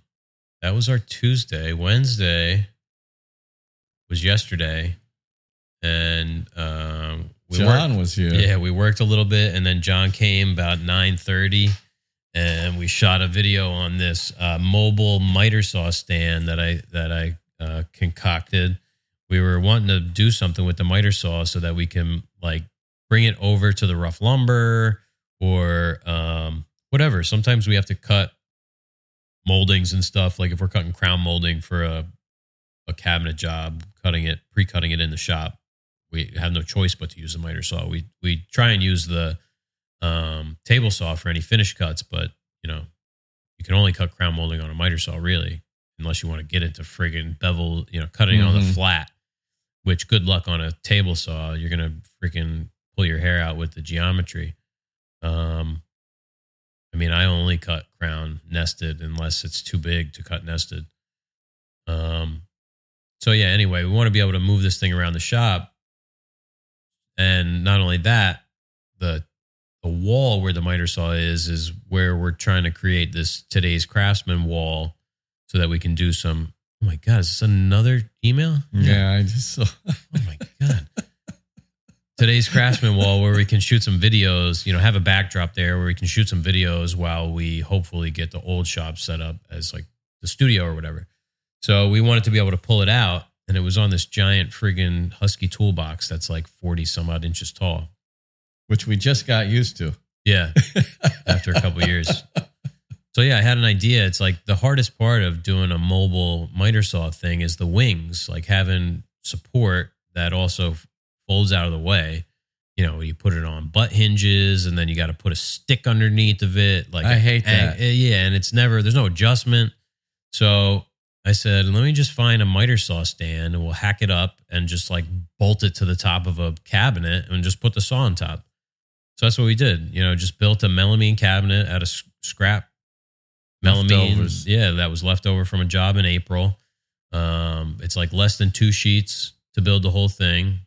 that was our Tuesday. Wednesday was yesterday. And um, we John worked, was here. Yeah, we worked a little bit. And then John came about nine thirty. And we shot a video on this uh, mobile miter saw stand that I, that I uh, concocted. We were wanting to do something with the miter saw so that we can, like, bring it over to the rough lumber or um, whatever. Sometimes we have to cut moldings and stuff. Like if we're cutting crown molding for a, a cabinet job, cutting it, pre-cutting it in the shop, we have no choice but to use the miter saw. We we try and use the um, table saw for any finish cuts, but, you know, you can only cut crown molding on a miter saw really, unless you want to get into friggin' bevel, you know, cutting mm-hmm. it on the flat. Which, good luck on a table saw. You're going to freaking pull your hair out with the geometry. Um, I mean, I only cut crown nested unless it's too big to cut nested. Um, so, yeah, anyway, we want to be able to move this thing around the shop. And not only that, the the wall where the miter saw is, is where we're trying to create this Today's Craftsman wall so that we can do some... Oh my God, is this another email? Yeah, yeah I just saw. Oh my God. Today's Craftsman wall where we can shoot some videos, you know, have a backdrop there where we can shoot some videos while we hopefully get the old shop set up as like the studio or whatever. So we wanted to be able to pull it out, and it was on this giant friggin' Husky toolbox that's like forty some odd inches tall. Which we just got used to. Yeah, after a couple years. So, yeah, I had an idea. It's like the hardest part of doing a mobile miter saw thing is the wings, like having support that also folds out of the way. You know, you put it on butt hinges and then you got to put a stick underneath of it. Like I hate that. And, yeah, and it's never, there's no adjustment. So I said, let me just find a miter saw stand and we'll hack it up and just like bolt it to the top of a cabinet and just put the saw on top. So that's what we did. You know, just built a melamine cabinet out of scrap. Melamine, yeah, that was left over from a job in April. Um, it's like less than two sheets to build the whole thing.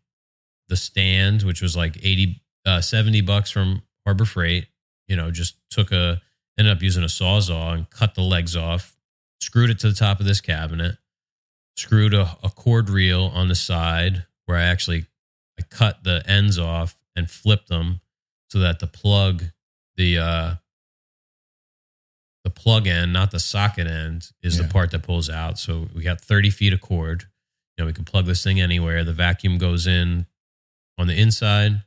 The stand, which was like eighty, uh, seventy bucks from Harbor Freight, you know, just took a, ended up using a Sawzall and cut the legs off, screwed it to the top of this cabinet, screwed a, a cord reel on the side where I actually, I cut the ends off and flipped them so that the plug, the, uh, the plug end, not the socket end, is yeah. the part that pulls out. So we got thirty feet of cord. You know, we can plug this thing anywhere. The vacuum goes in on the inside,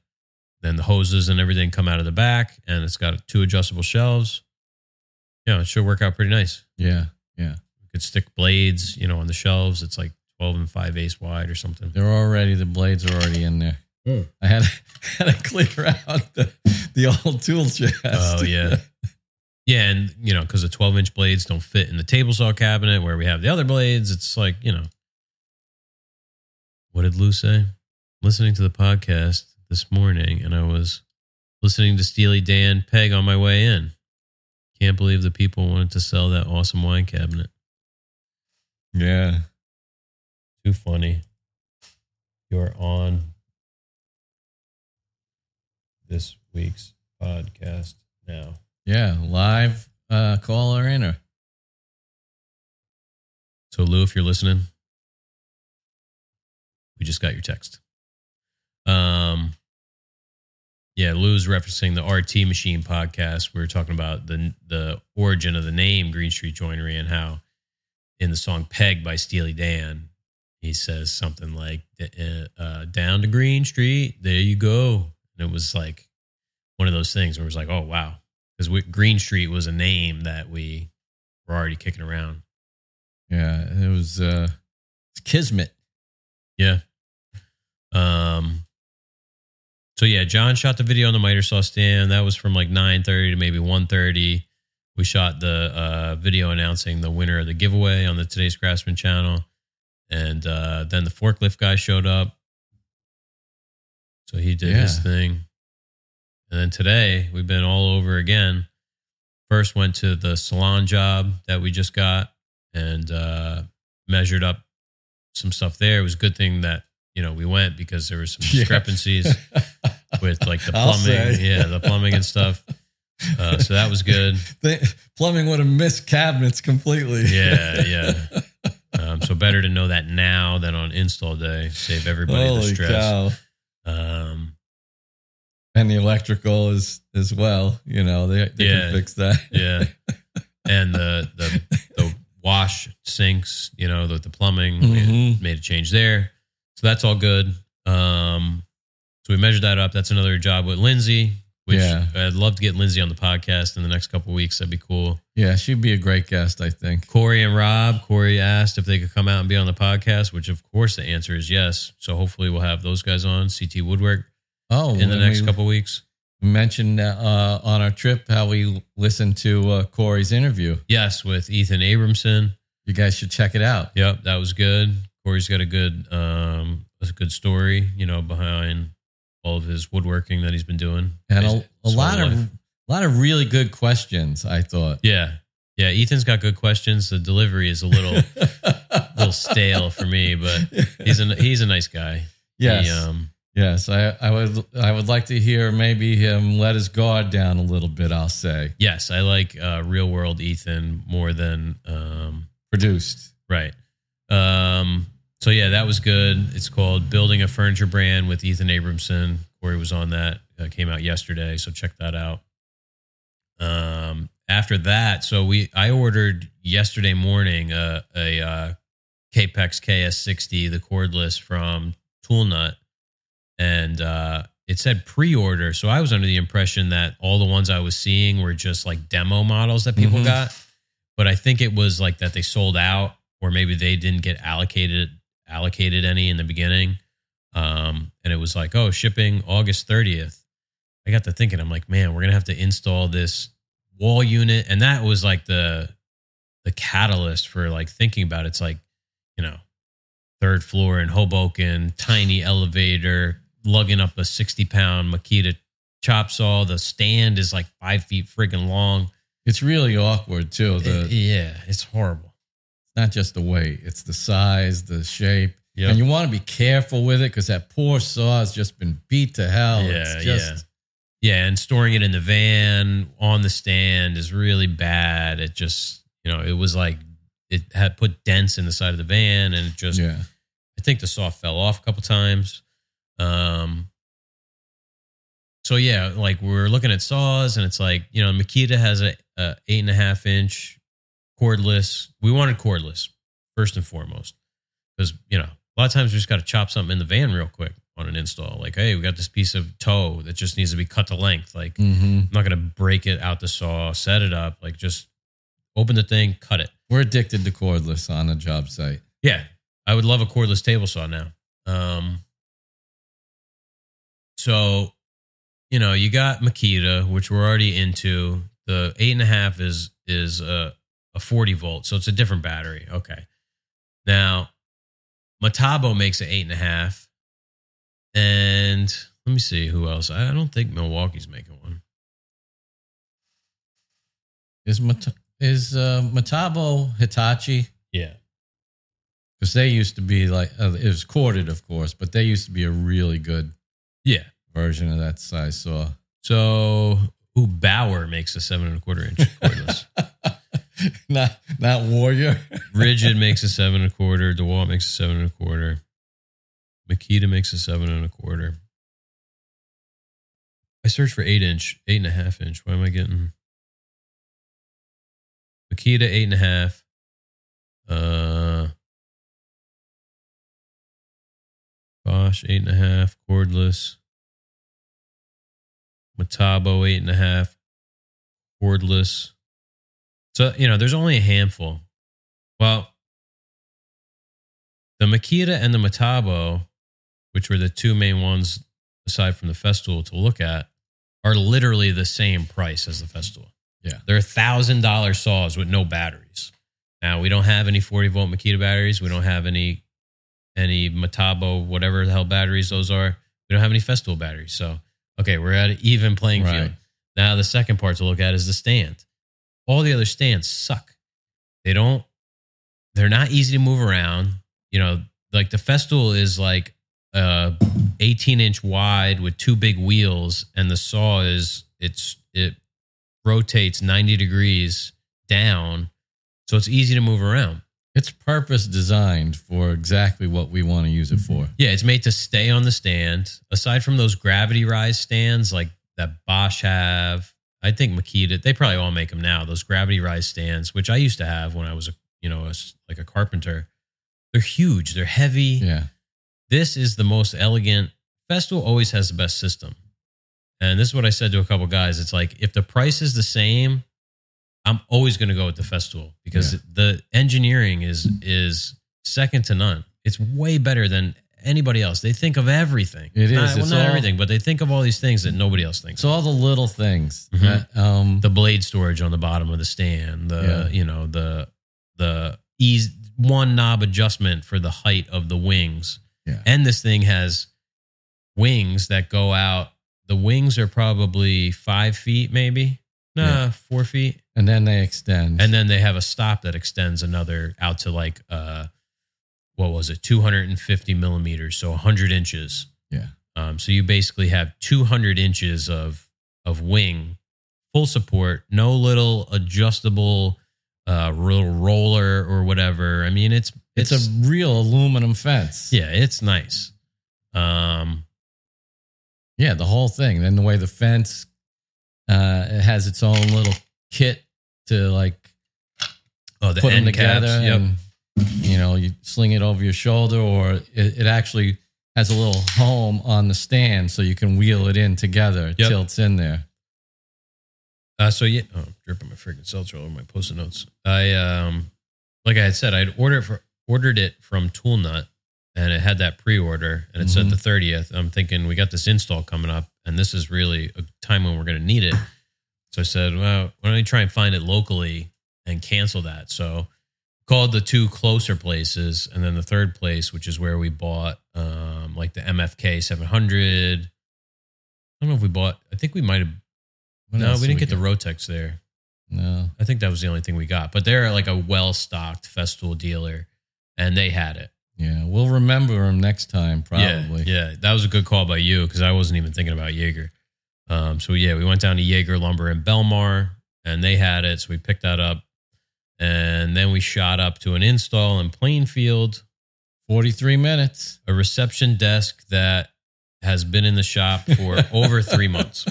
then the hoses and everything come out of the back, and it's got two adjustable shelves. You know, it should work out pretty nice. Yeah, yeah. We could stick blades, you know, on the shelves. It's like twelve and five eighths wide or something. They're already, the blades are already in there. Mm. I had had to clear out the, the old tool chest. Oh, yeah. Yeah, and, you know, because the twelve-inch blades don't fit in the table saw cabinet where we have the other blades, it's like, you know. What did Lou say? Listening to the podcast this morning, and I was listening to Steely Dan Peg on my way in. Can't believe the people wanted to sell that awesome wine cabinet. Yeah. Too funny. You're on this week's podcast now. Yeah, live uh, caller in. So, Lou, if you're listening, we just got your text. Um, yeah, Lou's referencing the R T Machine Podcast. We were talking about the the origin of the name Green Street Joinery and how in the song Peg by Steely Dan, he says something like, uh, down to Green Street, there you go. And it was like one of those things where it was like, oh, wow. Because Green Street was a name that we were already kicking around. Yeah, it was uh, Kismet. Yeah. Um. So, yeah, John shot the video on the miter saw stand. That was from like nine thirty to maybe one thirty. We shot the uh, video announcing the winner of the giveaway on the Today's Craftsman channel. And uh, then the forklift guy showed up. So he did yeah. his thing. And then today, we've been all over again. First went to the salon job that we just got and uh, measured up some stuff there. It was a good thing that, you know, we went because there were some discrepancies yeah. with like the plumbing. Yeah, the plumbing and stuff. Uh, so that was good. The plumbing would have missed cabinets completely. Yeah, yeah. Um, so better to know that now than on install day. Save everybody Holy the stress. Cow. Um And the electrical is as well, you know, they, they yeah, can fix that. Yeah. And the, the the wash sinks, you know, the, the plumbing mm-hmm. made a change there. So that's all good. Um, so we measured that up. That's another job with Lindsay, which yeah. I'd love to get Lindsay on the podcast in the next couple of weeks. That'd be cool. Yeah. She'd be a great guest, I think. Corey and Rob. Corey asked if they could come out and be on the podcast, which of course the answer is yes. So hopefully we'll have those guys on C T Woodwork. Oh, in the next couple of weeks. We mentioned uh, on our trip how we listened to uh, Corey's interview. Yes, with Ethan Abramson. You guys should check it out. Yep, that was good. Corey's got a good, um, a good story, you know, behind all of his woodworking that he's been doing. And a, a lot of life. a lot of really good questions, I thought. Yeah, yeah. Ethan's got good questions. The delivery is a little, little stale for me, but he's a he's a nice guy. Yes. He, um, Yes, I, I would I would like to hear maybe him let his guard down a little bit, I'll say. Yes, I like uh, real-world Ethan more than... Um, Produced. Right. Um, so, yeah, that was good. It's called Building a Furniture Brand with Ethan Abramson. Corey was on that. Uh, came out yesterday, so check that out. Um, after that, so we I ordered yesterday morning uh, a uh, K P E X K S sixty, the cordless from Tool Nut. And uh, it said pre-order. So I was under the impression that all the ones I was seeing were just like demo models that people mm-hmm. got. But I think it was like that they sold out or maybe they didn't get allocated allocated any in the beginning. Um, and it was like, oh, shipping August thirtieth. I got to thinking, I'm like, man, we're going to have to install this wall unit. And that was like the the catalyst for like thinking about it. It's like, you know, third floor in Hoboken, tiny elevator, lugging up a sixty pound Makita chop saw. The stand is like five feet friggin' long. It's really awkward too. The, it, yeah, it's horrible. It's not just the weight. It's the size, the shape. Yep. And you want to be careful with it because that poor saw has just been beat to hell. Yeah, it's just, yeah. Yeah, and storing it in the van, on the stand is really bad. It just, you know, it was like it had put dents in the side of the van and it just, yeah. I think the saw fell off a couple times. Um, so, yeah, like we're looking at saws and it's like, you know, Makita has a, a eight and a half inch cordless. We wanted cordless first and foremost because, you know, a lot of times we just got to chop something in the van real quick on an install. Like, hey, we got this piece of toe that just needs to be cut to length. Like, mm-hmm. I'm not going to break it out the saw, set it up. Like, just open the thing, cut it. We're addicted to cordless on a job site. Yeah. I would love a cordless table saw now. Um, so, you know, you got Makita, which we're already into. The eight and a half is, is a, a forty volt. So it's a different battery. Okay. Now, Metabo makes an eight and a half. And let me see who else. I don't think Milwaukee's making one. Is Mat- is uh, Metabo Hitachi? Yeah, because they used to be like uh, it was corded, of course, but they used to be a really good yeah version of that size saw. So, ooh, Bauer makes a seven and a quarter inch cordless. not not Warrior. Rigid makes a seven and a quarter. DeWalt makes a seven and a quarter. Makita makes a seven and a quarter. I searched for eight inch, eight and a half inch. Why am I getting Makita eight and a half? Uh, Bosch eight and a half, cordless. Metabo eight and a half, cordless. So you know, there's only a handful. Well, the Makita and the Metabo, which were the two main ones aside from the Festool to look at, are literally the same price as the Festool. Yeah. They're one thousand dollars saws with no batteries. Now, we don't have any forty volt Makita batteries. We don't have any any Metabo, whatever the hell batteries those are. We don't have any Festool batteries. So, okay, we're at an even playing right. field. Now, the second part to look at is the stand. All the other stands suck. They don't, they're not easy to move around. You know, like the Festool is like, Uh, eighteen inch wide with two big wheels, and the saw is it's it rotates ninety degrees down, so it's easy to move around. It's purpose designed for exactly what we want to use it for. Yeah, it's made to stay on the stand. Aside from those gravity rise stands like that Bosch have, I think Makita, they probably all make them now. Those gravity rise stands, which I used to have when I was a you know a, like a carpenter, they're huge, they're heavy. Yeah. This is the most elegant. Festool always has the best system. And this is what I said to a couple guys. It's like, if the price is the same, I'm always going to go with the Festool because yeah. the engineering is is second to none. It's way better than anybody else. They think of everything. It not, is. Well, it's not all, everything, but they think of all these things that nobody else thinks. It's of. all the little things. Mm-hmm. That, um, the blade storage on the bottom of the stand. The, yeah. you know, the, the ease, one knob adjustment for the height of the wings. Yeah. And this thing has wings that go out. The wings are probably five feet, maybe. Nah, yeah. four feet. And then they extend. And then they have a stop that extends another out to like, uh, what was it? two hundred fifty millimeters. So one hundred inches. Yeah. Um, so you basically have two hundred inches of, of wing, full support, no little adjustable uh, real roller or whatever. I mean, it's, It's, it's a real aluminum fence. Yeah, it's nice. Um, yeah, the whole thing. Then the way the fence uh, it has its own little kit to like oh, the put end them together. Caps, yep. And, you know, you sling it over your shoulder, or it, it actually has a little home on the stand so you can wheel it in together. It yep. tilts in there. Uh, so yeah, oh, I'm dripping my freaking seltzer over my post-it notes. I um, like I had said, I'd order it for. ordered it from Tool Nut, and it had that pre-order, and it mm-hmm. said the thirtieth. I'm thinking, we got this install coming up, and this is really a time when we're going to need it. So I said, well, why don't we try and find it locally and cancel that? So called the two closer places, and then the third place, which is where we bought um, like the M F K seven hundred. I don't know if we bought, I think we might have, no, we didn't we get, get the Rotex there. No. I think that was the only thing we got. But they're like a well-stocked Festool dealer, and they had it. Yeah, we'll remember them next time, probably. Yeah, yeah. That was a good call by you, because I wasn't even thinking about Jaeger. Um, so, yeah, we went down to Jaeger Lumber in Belmar, and they had it, so we picked that up. And then we shot up to an install in Plainfield. forty-three minutes. A reception desk that has been in the shop for over three months.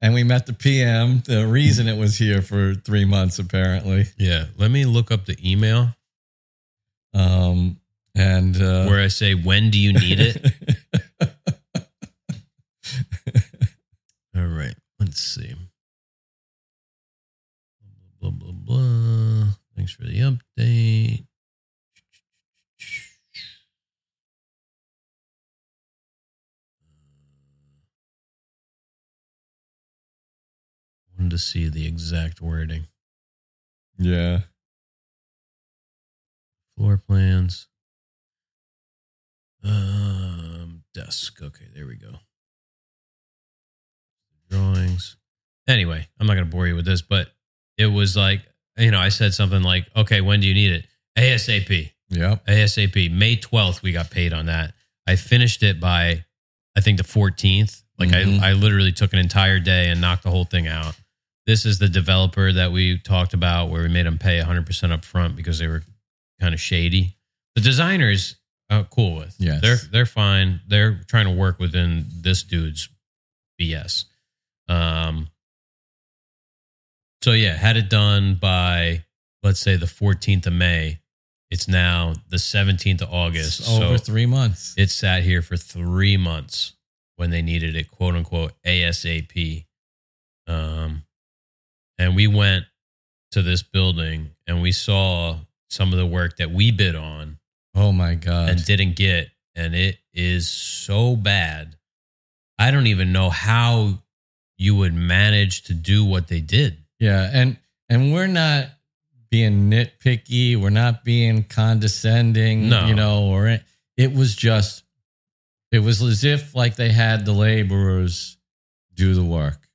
And we met the P M. The reason it was here for three months, apparently. Yeah. Let me look up the email. Um, and uh, where I say, when do you need it? All right. Let's see. Blah, blah, blah. Thanks for the update. Wanted to see the exact wording. Yeah. Floor plans. Um, desk. Okay, there we go. Drawings. Anyway, I'm not going to bore you with this, but it was like, you know, I said something like, okay, when do you need it? ASAP. Yeah. ASAP. May twelfth, we got paid on that. I finished it by, I think, the fourteenth. Like, mm-hmm. I, I literally took an entire day and knocked the whole thing out. This is the developer that we talked about where we made them pay one hundred percent up front because they were kind of shady. The designers are cool with. Yes. They're, they're fine. They're trying to work within this dude's B S. Um. So, yeah, had it done by, let's say, the fourteenth of May. It's now the seventeenth of August. It's over so three months. It sat here for three months when they needed it, quote unquote, ASAP. Um, and we went to this building and we saw some of the work that we bid on. Oh, my God. And didn't get. And it is so bad. I don't even know how you would manage to do what they did. Yeah, and and we're not being nitpicky. We're not being condescending, no. you know, or it, it was just, it was as if like they had the laborers do the work.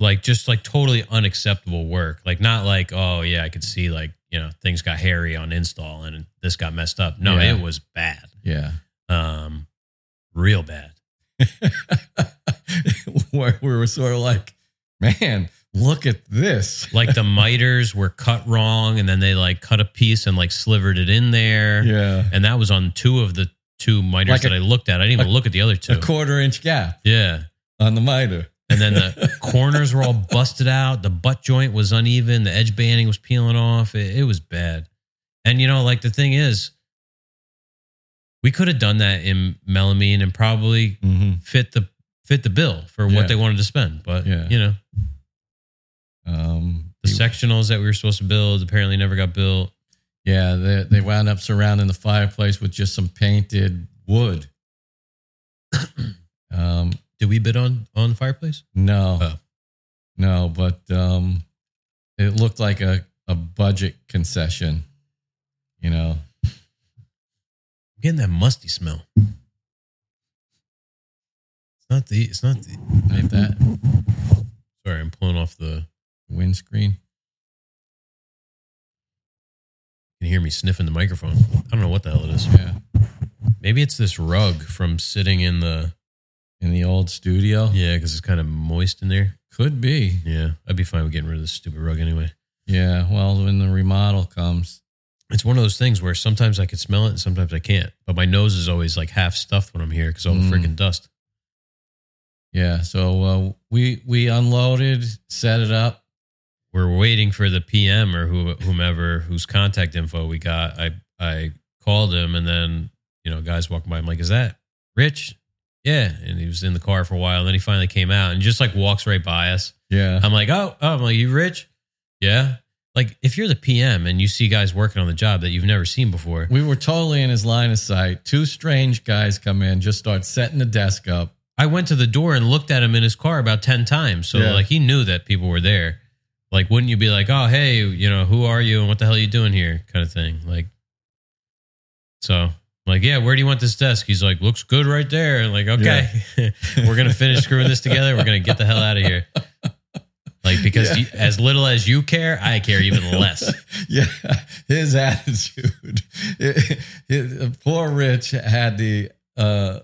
Like just like totally unacceptable work. Like not like, oh yeah, I could see like, you know, things got hairy on install and this got messed up. No, yeah. It was bad. Yeah. Um, real bad. Where we were sort of like, man, look at this. Like the miters were cut wrong and then they like cut a piece and like slivered it in there. Yeah. And that was on two of the two miters like that a, I looked at. I didn't even a, look at the other two. A quarter inch gap. Yeah. On the miter. And then the corners were all busted out. The butt joint was uneven. The edge banding was peeling off. It, it was bad. And you know, like the thing is, we could have done that in melamine and probably mm-hmm. fit the fit the bill for what yeah. they wanted to spend. But yeah. you know. Um, the sectionals that we were supposed to build apparently never got built. Yeah, they they wound up surrounding the fireplace with just some painted wood. um, Did we bid on, on the fireplace? No. Oh. No, but um, it looked like a, a budget concession, you know. I'm getting that musty smell. It's not the... It's not the... Not that. Sorry, I'm pulling off the... windscreen. You can hear me sniffing the microphone. I don't know what the hell it is. Yeah. Maybe it's this rug from sitting in the in the old studio. Yeah, because it's kind of moist in there. Could be. Yeah. I'd be fine with getting rid of this stupid rug anyway. Yeah. Well, when the remodel comes. It's one of those things where sometimes I can smell it and sometimes I can't. But my nose is always like half stuffed when I'm here because all mm. the freaking dust. Yeah. So uh, we we unloaded, set it up. We're waiting for the P M or whomever whose contact info we got. I, I called him and then, you know, guys walking by. I'm like, is that Rich? Yeah. And he was in the car for a while. And then he finally came out and just like walks right by us. Yeah. I'm like, oh, oh, I'm like, you Rich? Yeah. Like if you're the P M and you see guys working on the job that you've never seen before. We were totally in his line of sight. Two strange guys come in, just start setting the desk up. I went to the door and looked at him in his car about ten times. So yeah. like he knew that people were there. Like, wouldn't you be like, oh, hey, you know, who are you and what the hell are you doing here kind of thing? Like, so I'm like, yeah, where do you want this desk? He's like, looks good right there. And like, okay, yeah. We're going to finish screwing this together. We're going to get the hell out of here. Like, because yeah. you, as little as you care, I care even less. Yeah, his attitude. It, it, poor Rich had the uh,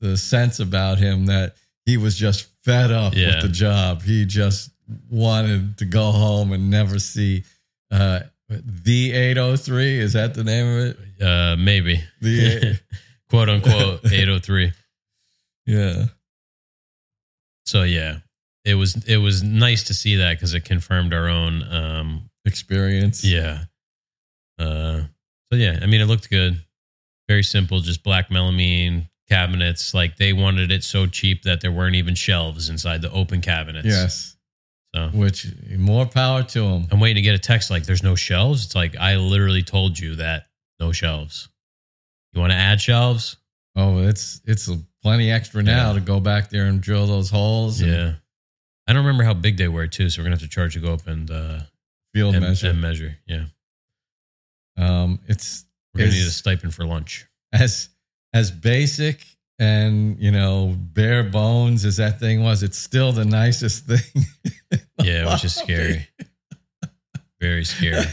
the sense about him that he was just fed up yeah. with the job. He just wanted to go home and never see uh, the eight oh three. Is that the name of it? Uh, maybe. The quote unquote eight oh three. Yeah. So, yeah. It was it was nice to see that because it confirmed our own um, experience. Yeah. Uh, so yeah, I mean, it looked good. Very simple, just black melamine cabinets. Like they wanted it so cheap that there weren't even shelves inside the open cabinets. Yes. So, which more power to them. I'm waiting to get a text like there's no shelves. It's like I literally told you that no shelves. You want to add shelves? Oh, it's it's plenty extra now yeah. to go back there and drill those holes. And- yeah. I don't remember how big they were too, so we're gonna have to charge to go up and uh, field and, measure. And measure, yeah. Um, it's we're gonna need a stipend for lunch. As as basic and you know bare bones as that thing was, it's still the nicest thing. Yeah, lobby. Which is scary. Very scary.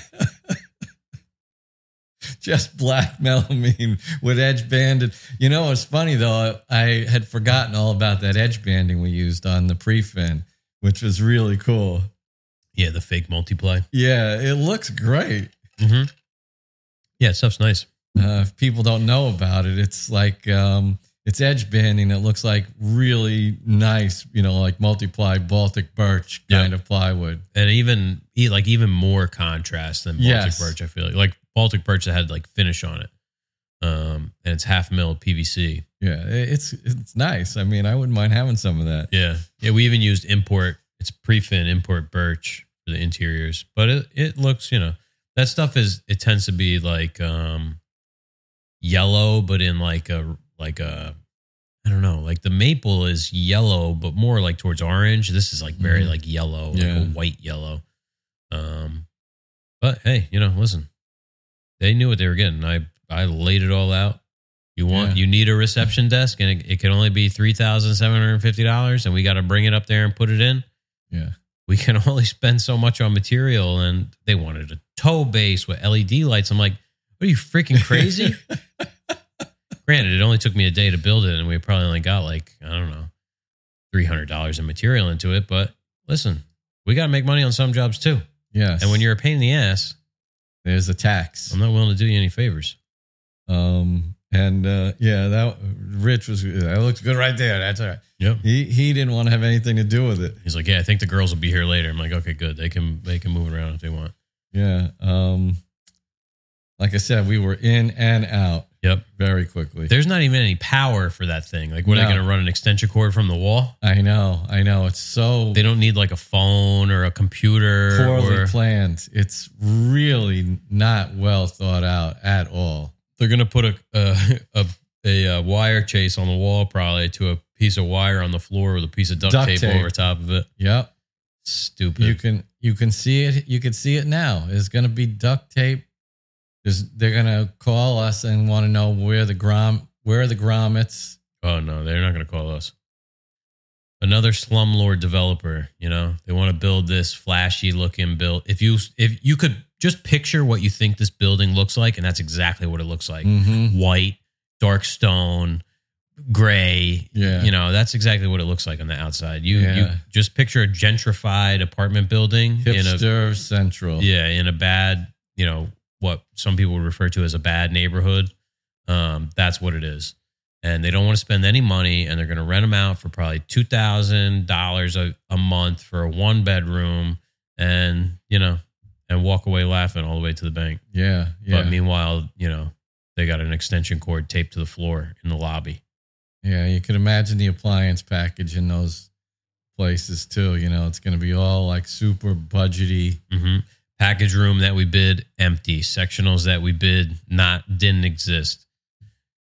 Just black melamine with edge banded. You know, it's funny though. I, I had forgotten all about that edge banding we used on the pre-fin. Which was really cool. Yeah, the fake multiply. Yeah, it looks great. Mm-hmm. Yeah, stuff's nice. Uh, if people don't know about it, it's like um, it's edge banding that looks like really nice, you know, like multiply Baltic birch kind yeah. of plywood, and even like even more contrast than Baltic yes. birch. I feel like like Baltic birch that had like finish on it, um, and it's half milled P V C. Yeah, it's it's nice. I mean, I wouldn't mind having some of that. Yeah, yeah. We even used import. It's pre-fin import birch for the interiors, but it, it looks, you know, that stuff is. It tends to be like um, yellow, but in like a like a I don't know. Like the maple is yellow, but more like towards orange. This is like very mm-hmm. like yellow, yeah. like a white yellow. Um, but hey, you know, listen, they knew what they were getting. I I laid it all out. You want yeah. you need a reception desk, and it, it can only be three thousand seven hundred and fifty dollars, and we got to bring it up there and put it in. Yeah, we can only spend so much on material, and they wanted a toe base with L E D lights. I'm like, are you freaking crazy? Granted, it only took me a day to build it, and we probably only got like I don't know three hundred dollars in material into it. But listen, we got to make money on some jobs too. Yes, and when you're a pain in the ass, there's a tax. I'm not willing to do you any favors. Um. And uh, yeah, that Rich was, that looks good right there. That's all right. Yep. He he didn't want to have anything to do with it. He's like, yeah, I think the girls will be here later. I'm like, okay, good. They can they can move around if they want. Yeah. Um, like I said, we were in and out. Yep. Very quickly. There's not even any power for that thing. Like, what no. are they going to run an extension cord from the wall? I know. I know. It's so they don't need like a phone or a computer. Poorly or, planned. It's really not well thought out at all. They're gonna put a a, a a wire chase on the wall, probably to a piece of wire on the floor with a piece of duct, duct tape, tape over top of it. Yep, stupid. You can you can see it. You can see it now. It's gonna be duct tape. There's, they're gonna call us and want to know where the grom where are the grommets. Oh no, they're not gonna call us. Another slumlord developer. You know, they want to build this flashy looking build. If you if you could. Just picture what you think this building looks like, and that's exactly what it looks like. Mm-hmm. White, dark stone, gray. Yeah. You know, that's exactly what it looks like on the outside. You yeah. you just picture a gentrified apartment building. Hipster in a, central. Yeah, in a bad, you know, what some people would refer to as a bad neighborhood. Um, that's what it is. And they don't want to spend any money, and they're going to rent them out for probably two thousand dollars a, a month for a one-bedroom, and, you know, and walk away laughing all the way to the bank. Yeah, yeah. But meanwhile, you know, they got an extension cord taped to the floor in the lobby. Yeah, you can imagine the appliance package in those places too. You know, it's going to be all like super budgety. Mm-hmm. Package room that we bid, empty. Sectionals that we bid, not didn't exist.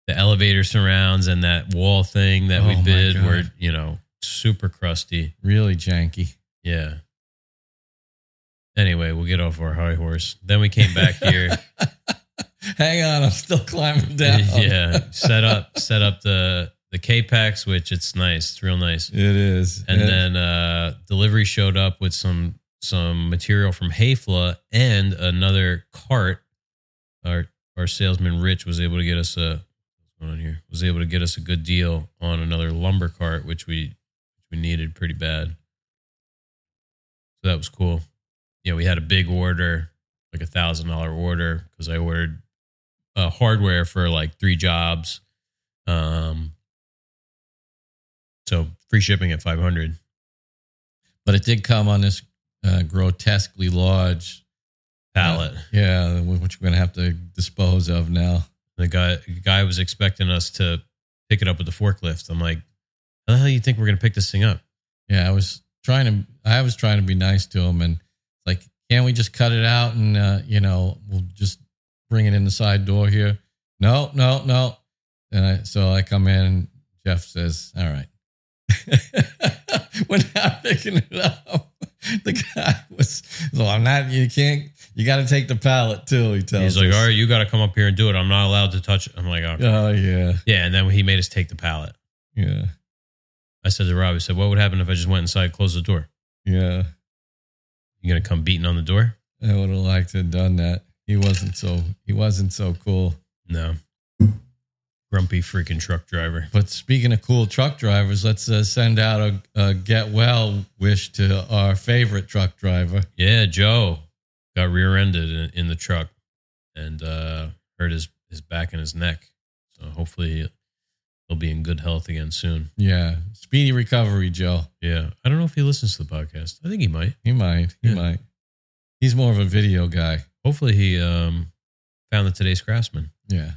The elevator surrounds and that wall thing that oh we bid were, you know, super crusty. Really janky. Yeah. Anyway, we'll get off our high horse. Then we came back here. Hang on, I'm still climbing down. Yeah, set up, set up the the K-Pax, which it's nice. It's real nice. It is. And it then is. Uh, delivery showed up with some some material from Häfele and another cart. Our our salesman Rich was able to get us a what's going on here was able to get us a good deal on another lumber cart, which we we needed pretty bad. So that was cool. Yeah, we had a big order, like a thousand dollar order, because I ordered uh, hardware for like three jobs. Um, so free shipping at five hundred, but it did come on this uh, grotesquely large pallet. Uh, yeah, which we're gonna have to dispose of now. The guy, the guy was expecting us to pick it up with the forklift. I'm like, how the hell do you think we're gonna pick this thing up? Yeah, I was trying to, I was trying to be nice to him, and like, can't we just cut it out and uh, you know, we'll just bring it in the side door here? No, no, no. And I, so I come in and Jeff says, all right, we're not picking it up. The guy was, so I'm not, you can't, you got to take the pallet too. He tells He's like, us. All right, you got to come up here and do it. I'm not allowed to touch it. I'm like, okay. Oh, yeah. Yeah. And then he made us take the pallet. Yeah. I said to Rob, he said, what would happen if I just went inside, closed the door? Yeah. You going to come beating on the door? I would have liked to have done that. He wasn't so, he wasn't so cool. No. Grumpy freaking truck driver. But speaking of cool truck drivers, let's uh, send out a, a get well wish to our favorite truck driver. Yeah, Joe got rear-ended in, in the truck and uh, hurt his, his back and his neck. So hopefully he'll be in good health again soon. Yeah, speedy recovery, Joe. Yeah, I don't know if he listens to the podcast. I think he might. He might. He yeah. might. He's more of a video guy. Hopefully he um, found the Today's Craftsman. Yeah.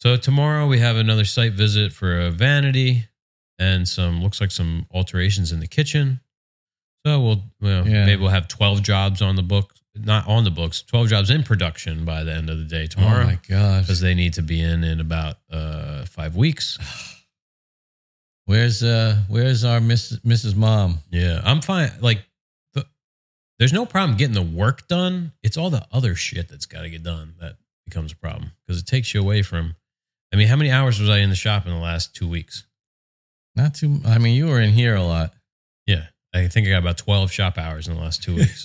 So tomorrow we have another site visit for a vanity and some, looks like some alterations in the kitchen. So we'll, well yeah. maybe we'll have twelve jobs on the book, not on the books, twelve jobs in production by the end of the day tomorrow. Oh my gosh. Because they need to be in in about uh, five weeks. Where's uh, where's our Miss, Missus Mom? Yeah, I'm fine. Like, the, there's no problem getting the work done. It's all the other shit that's got to get done that becomes a problem because it takes you away from. I mean, how many hours was I in the shop in the last two weeks? Not too. I mean, you were in here a lot. Yeah. I think I got about twelve shop hours in the last two weeks.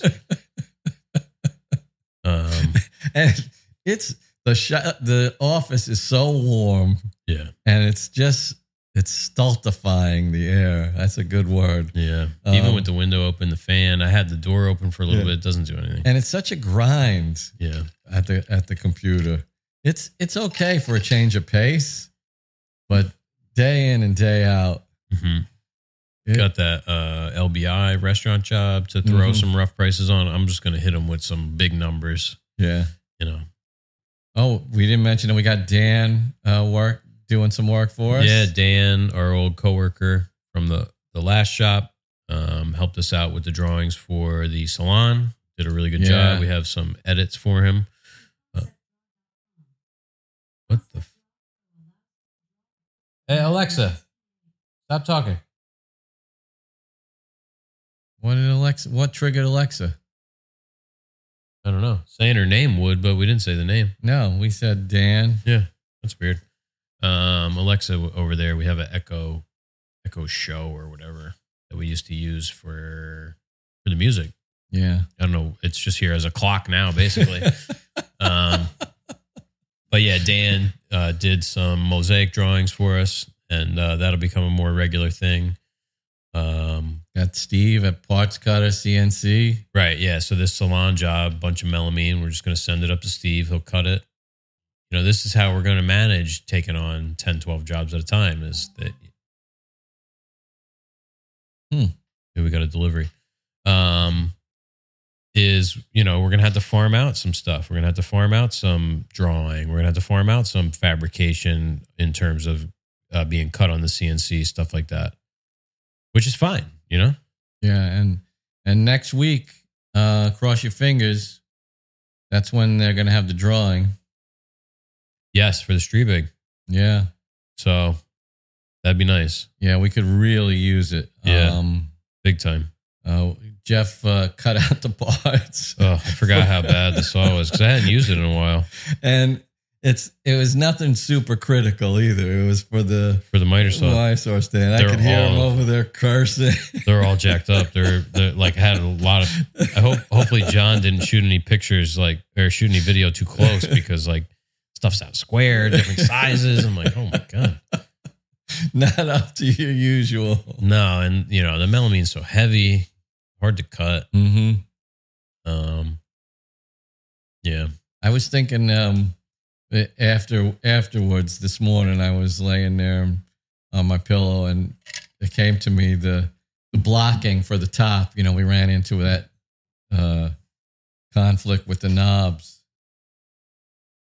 um, and it's the shop, the office is so warm. Yeah. And it's just, it's stultifying the air. That's a good word. Yeah. Um, Even with the window open, the fan, I had the door open for a little yeah. bit. It doesn't do anything. And it's such a grind. Yeah. At the, at the computer. It's it's okay for a change of pace, but day in and day out. Mm-hmm. It, Got that uh, L B I restaurant job to throw mm-hmm. some rough prices on. I'm just going to hit them with some big numbers. Yeah. You know. Oh, we didn't mention that we got Dan uh, work doing some work for us. Yeah, Dan, our old coworker from the, the last shop, um, helped us out with the drawings for the salon. Did a really good yeah. job. We have some edits for him. What the? F- hey, Alexa, stop talking. What did Alexa? What triggered Alexa? I don't know. Saying her name would, but we didn't say the name. No, we said Dan. Yeah, that's weird. Um, Alexa over there, we have an Echo, Echo Show or whatever that we used to use for for the music. Yeah, I don't know. It's just here as a clock now, basically. um. But yeah, Dan uh, did some mosaic drawings for us, and uh, that'll become a more regular thing. Um, Got Steve at Parts Cutter C N C. Right, yeah. So this salon job, bunch of melamine, we're just going to send it up to Steve. He'll cut it. You know, this is how we're going to manage taking on ten, twelve jobs at a time. Is that? Hmm. Here we got a delivery. Um. Is, you know, we're going to have to farm out some stuff. We're going to have to farm out some drawing. We're going to have to farm out some fabrication in terms of uh, being cut on the C N C, stuff like that, which is fine, you know? Yeah. And, and next week, uh, cross your fingers. That's when they're going to have the drawing. Yes. For the Strebig. Yeah. So that'd be nice. Yeah. We could really use it. Yeah. Um, big time. Uh, Jeff uh, cut out the parts. Oh, I forgot how bad the saw was because I hadn't used it in a while. And It's it was nothing super critical either. It was for the for the miter saw. My saw stand. They're I could hear all, them over there cursing. They're all jacked up. They're, they're like had a lot of. I hope hopefully John didn't shoot any pictures like or shoot any video too close because like stuff's out square, different sizes. I'm like, oh my god, not up to your usual. No, and you know the melamine's so heavy, hard to cut. Mm-hmm. Um, yeah, I was thinking. Um, After afterwards this morning, I was laying there on my pillow, and it came to me the the blocking for the top. You know, we ran into that uh, conflict with the knobs.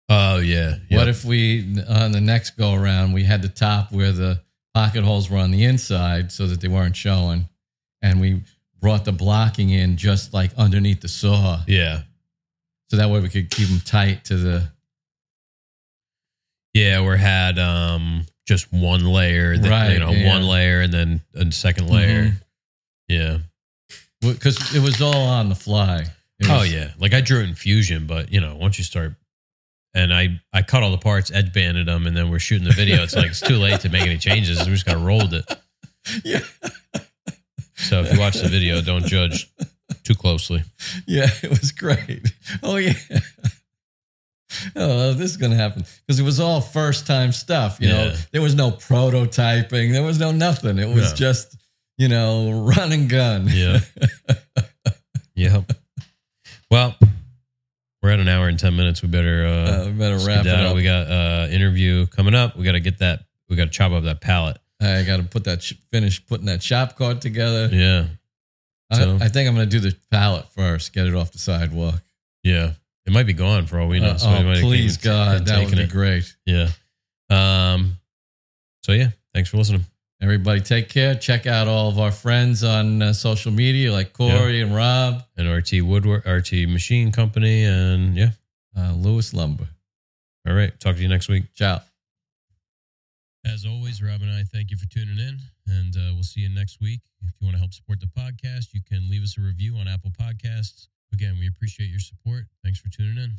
Oh yeah. Yep. What if we on the next go around we had the top where the pocket holes were on the inside so that they weren't showing, and we brought the blocking in just like underneath the saw. Yeah. So that way we could keep them tight to the. Yeah, we had um, just one layer, that, right, you know, yeah. one layer and then a second layer. Mm-hmm. Yeah. Because it was all on the fly. It oh, was- yeah. Like I drew in Fusion, but, you know, once you start, and I, I cut all the parts, edge banded them, and then we're shooting the video. It's like, it's too late to make any changes. We just got rolled it. Yeah. So if you watch the video, don't judge too closely. Yeah, it was great. Oh, yeah. Oh, this is going to happen because it was all first time stuff. You yeah. know, there was no prototyping. There was no nothing. It was no. just, you know, run and gun. Yeah. yeah. Well, we're at an hour and ten minutes. We better, uh, uh we better wrap it up. We got uh interview coming up. We got to get that. We got to chop up that pallet. I got to put that, finish putting that shop card together. Yeah. So. I, I think I'm going to do the pallet first, get it off the sidewalk. Yeah. It might be gone for all we know. Uh, so oh, please, God, that would be it. Great. Yeah. Um. So, yeah, thanks for listening. Everybody take care. Check out all of our friends on uh, social media like Corey yeah. and Rob. And R T Woodwork, R T Machine Company, and, yeah. Uh, Lewis Lumber. All right. Talk to you next week. Ciao. As always, Rob and I thank you for tuning in, and uh, we'll see you next week. If you want to help support the podcast, you can leave us a review on Apple Podcasts. Again, we appreciate your support. Thanks for tuning in.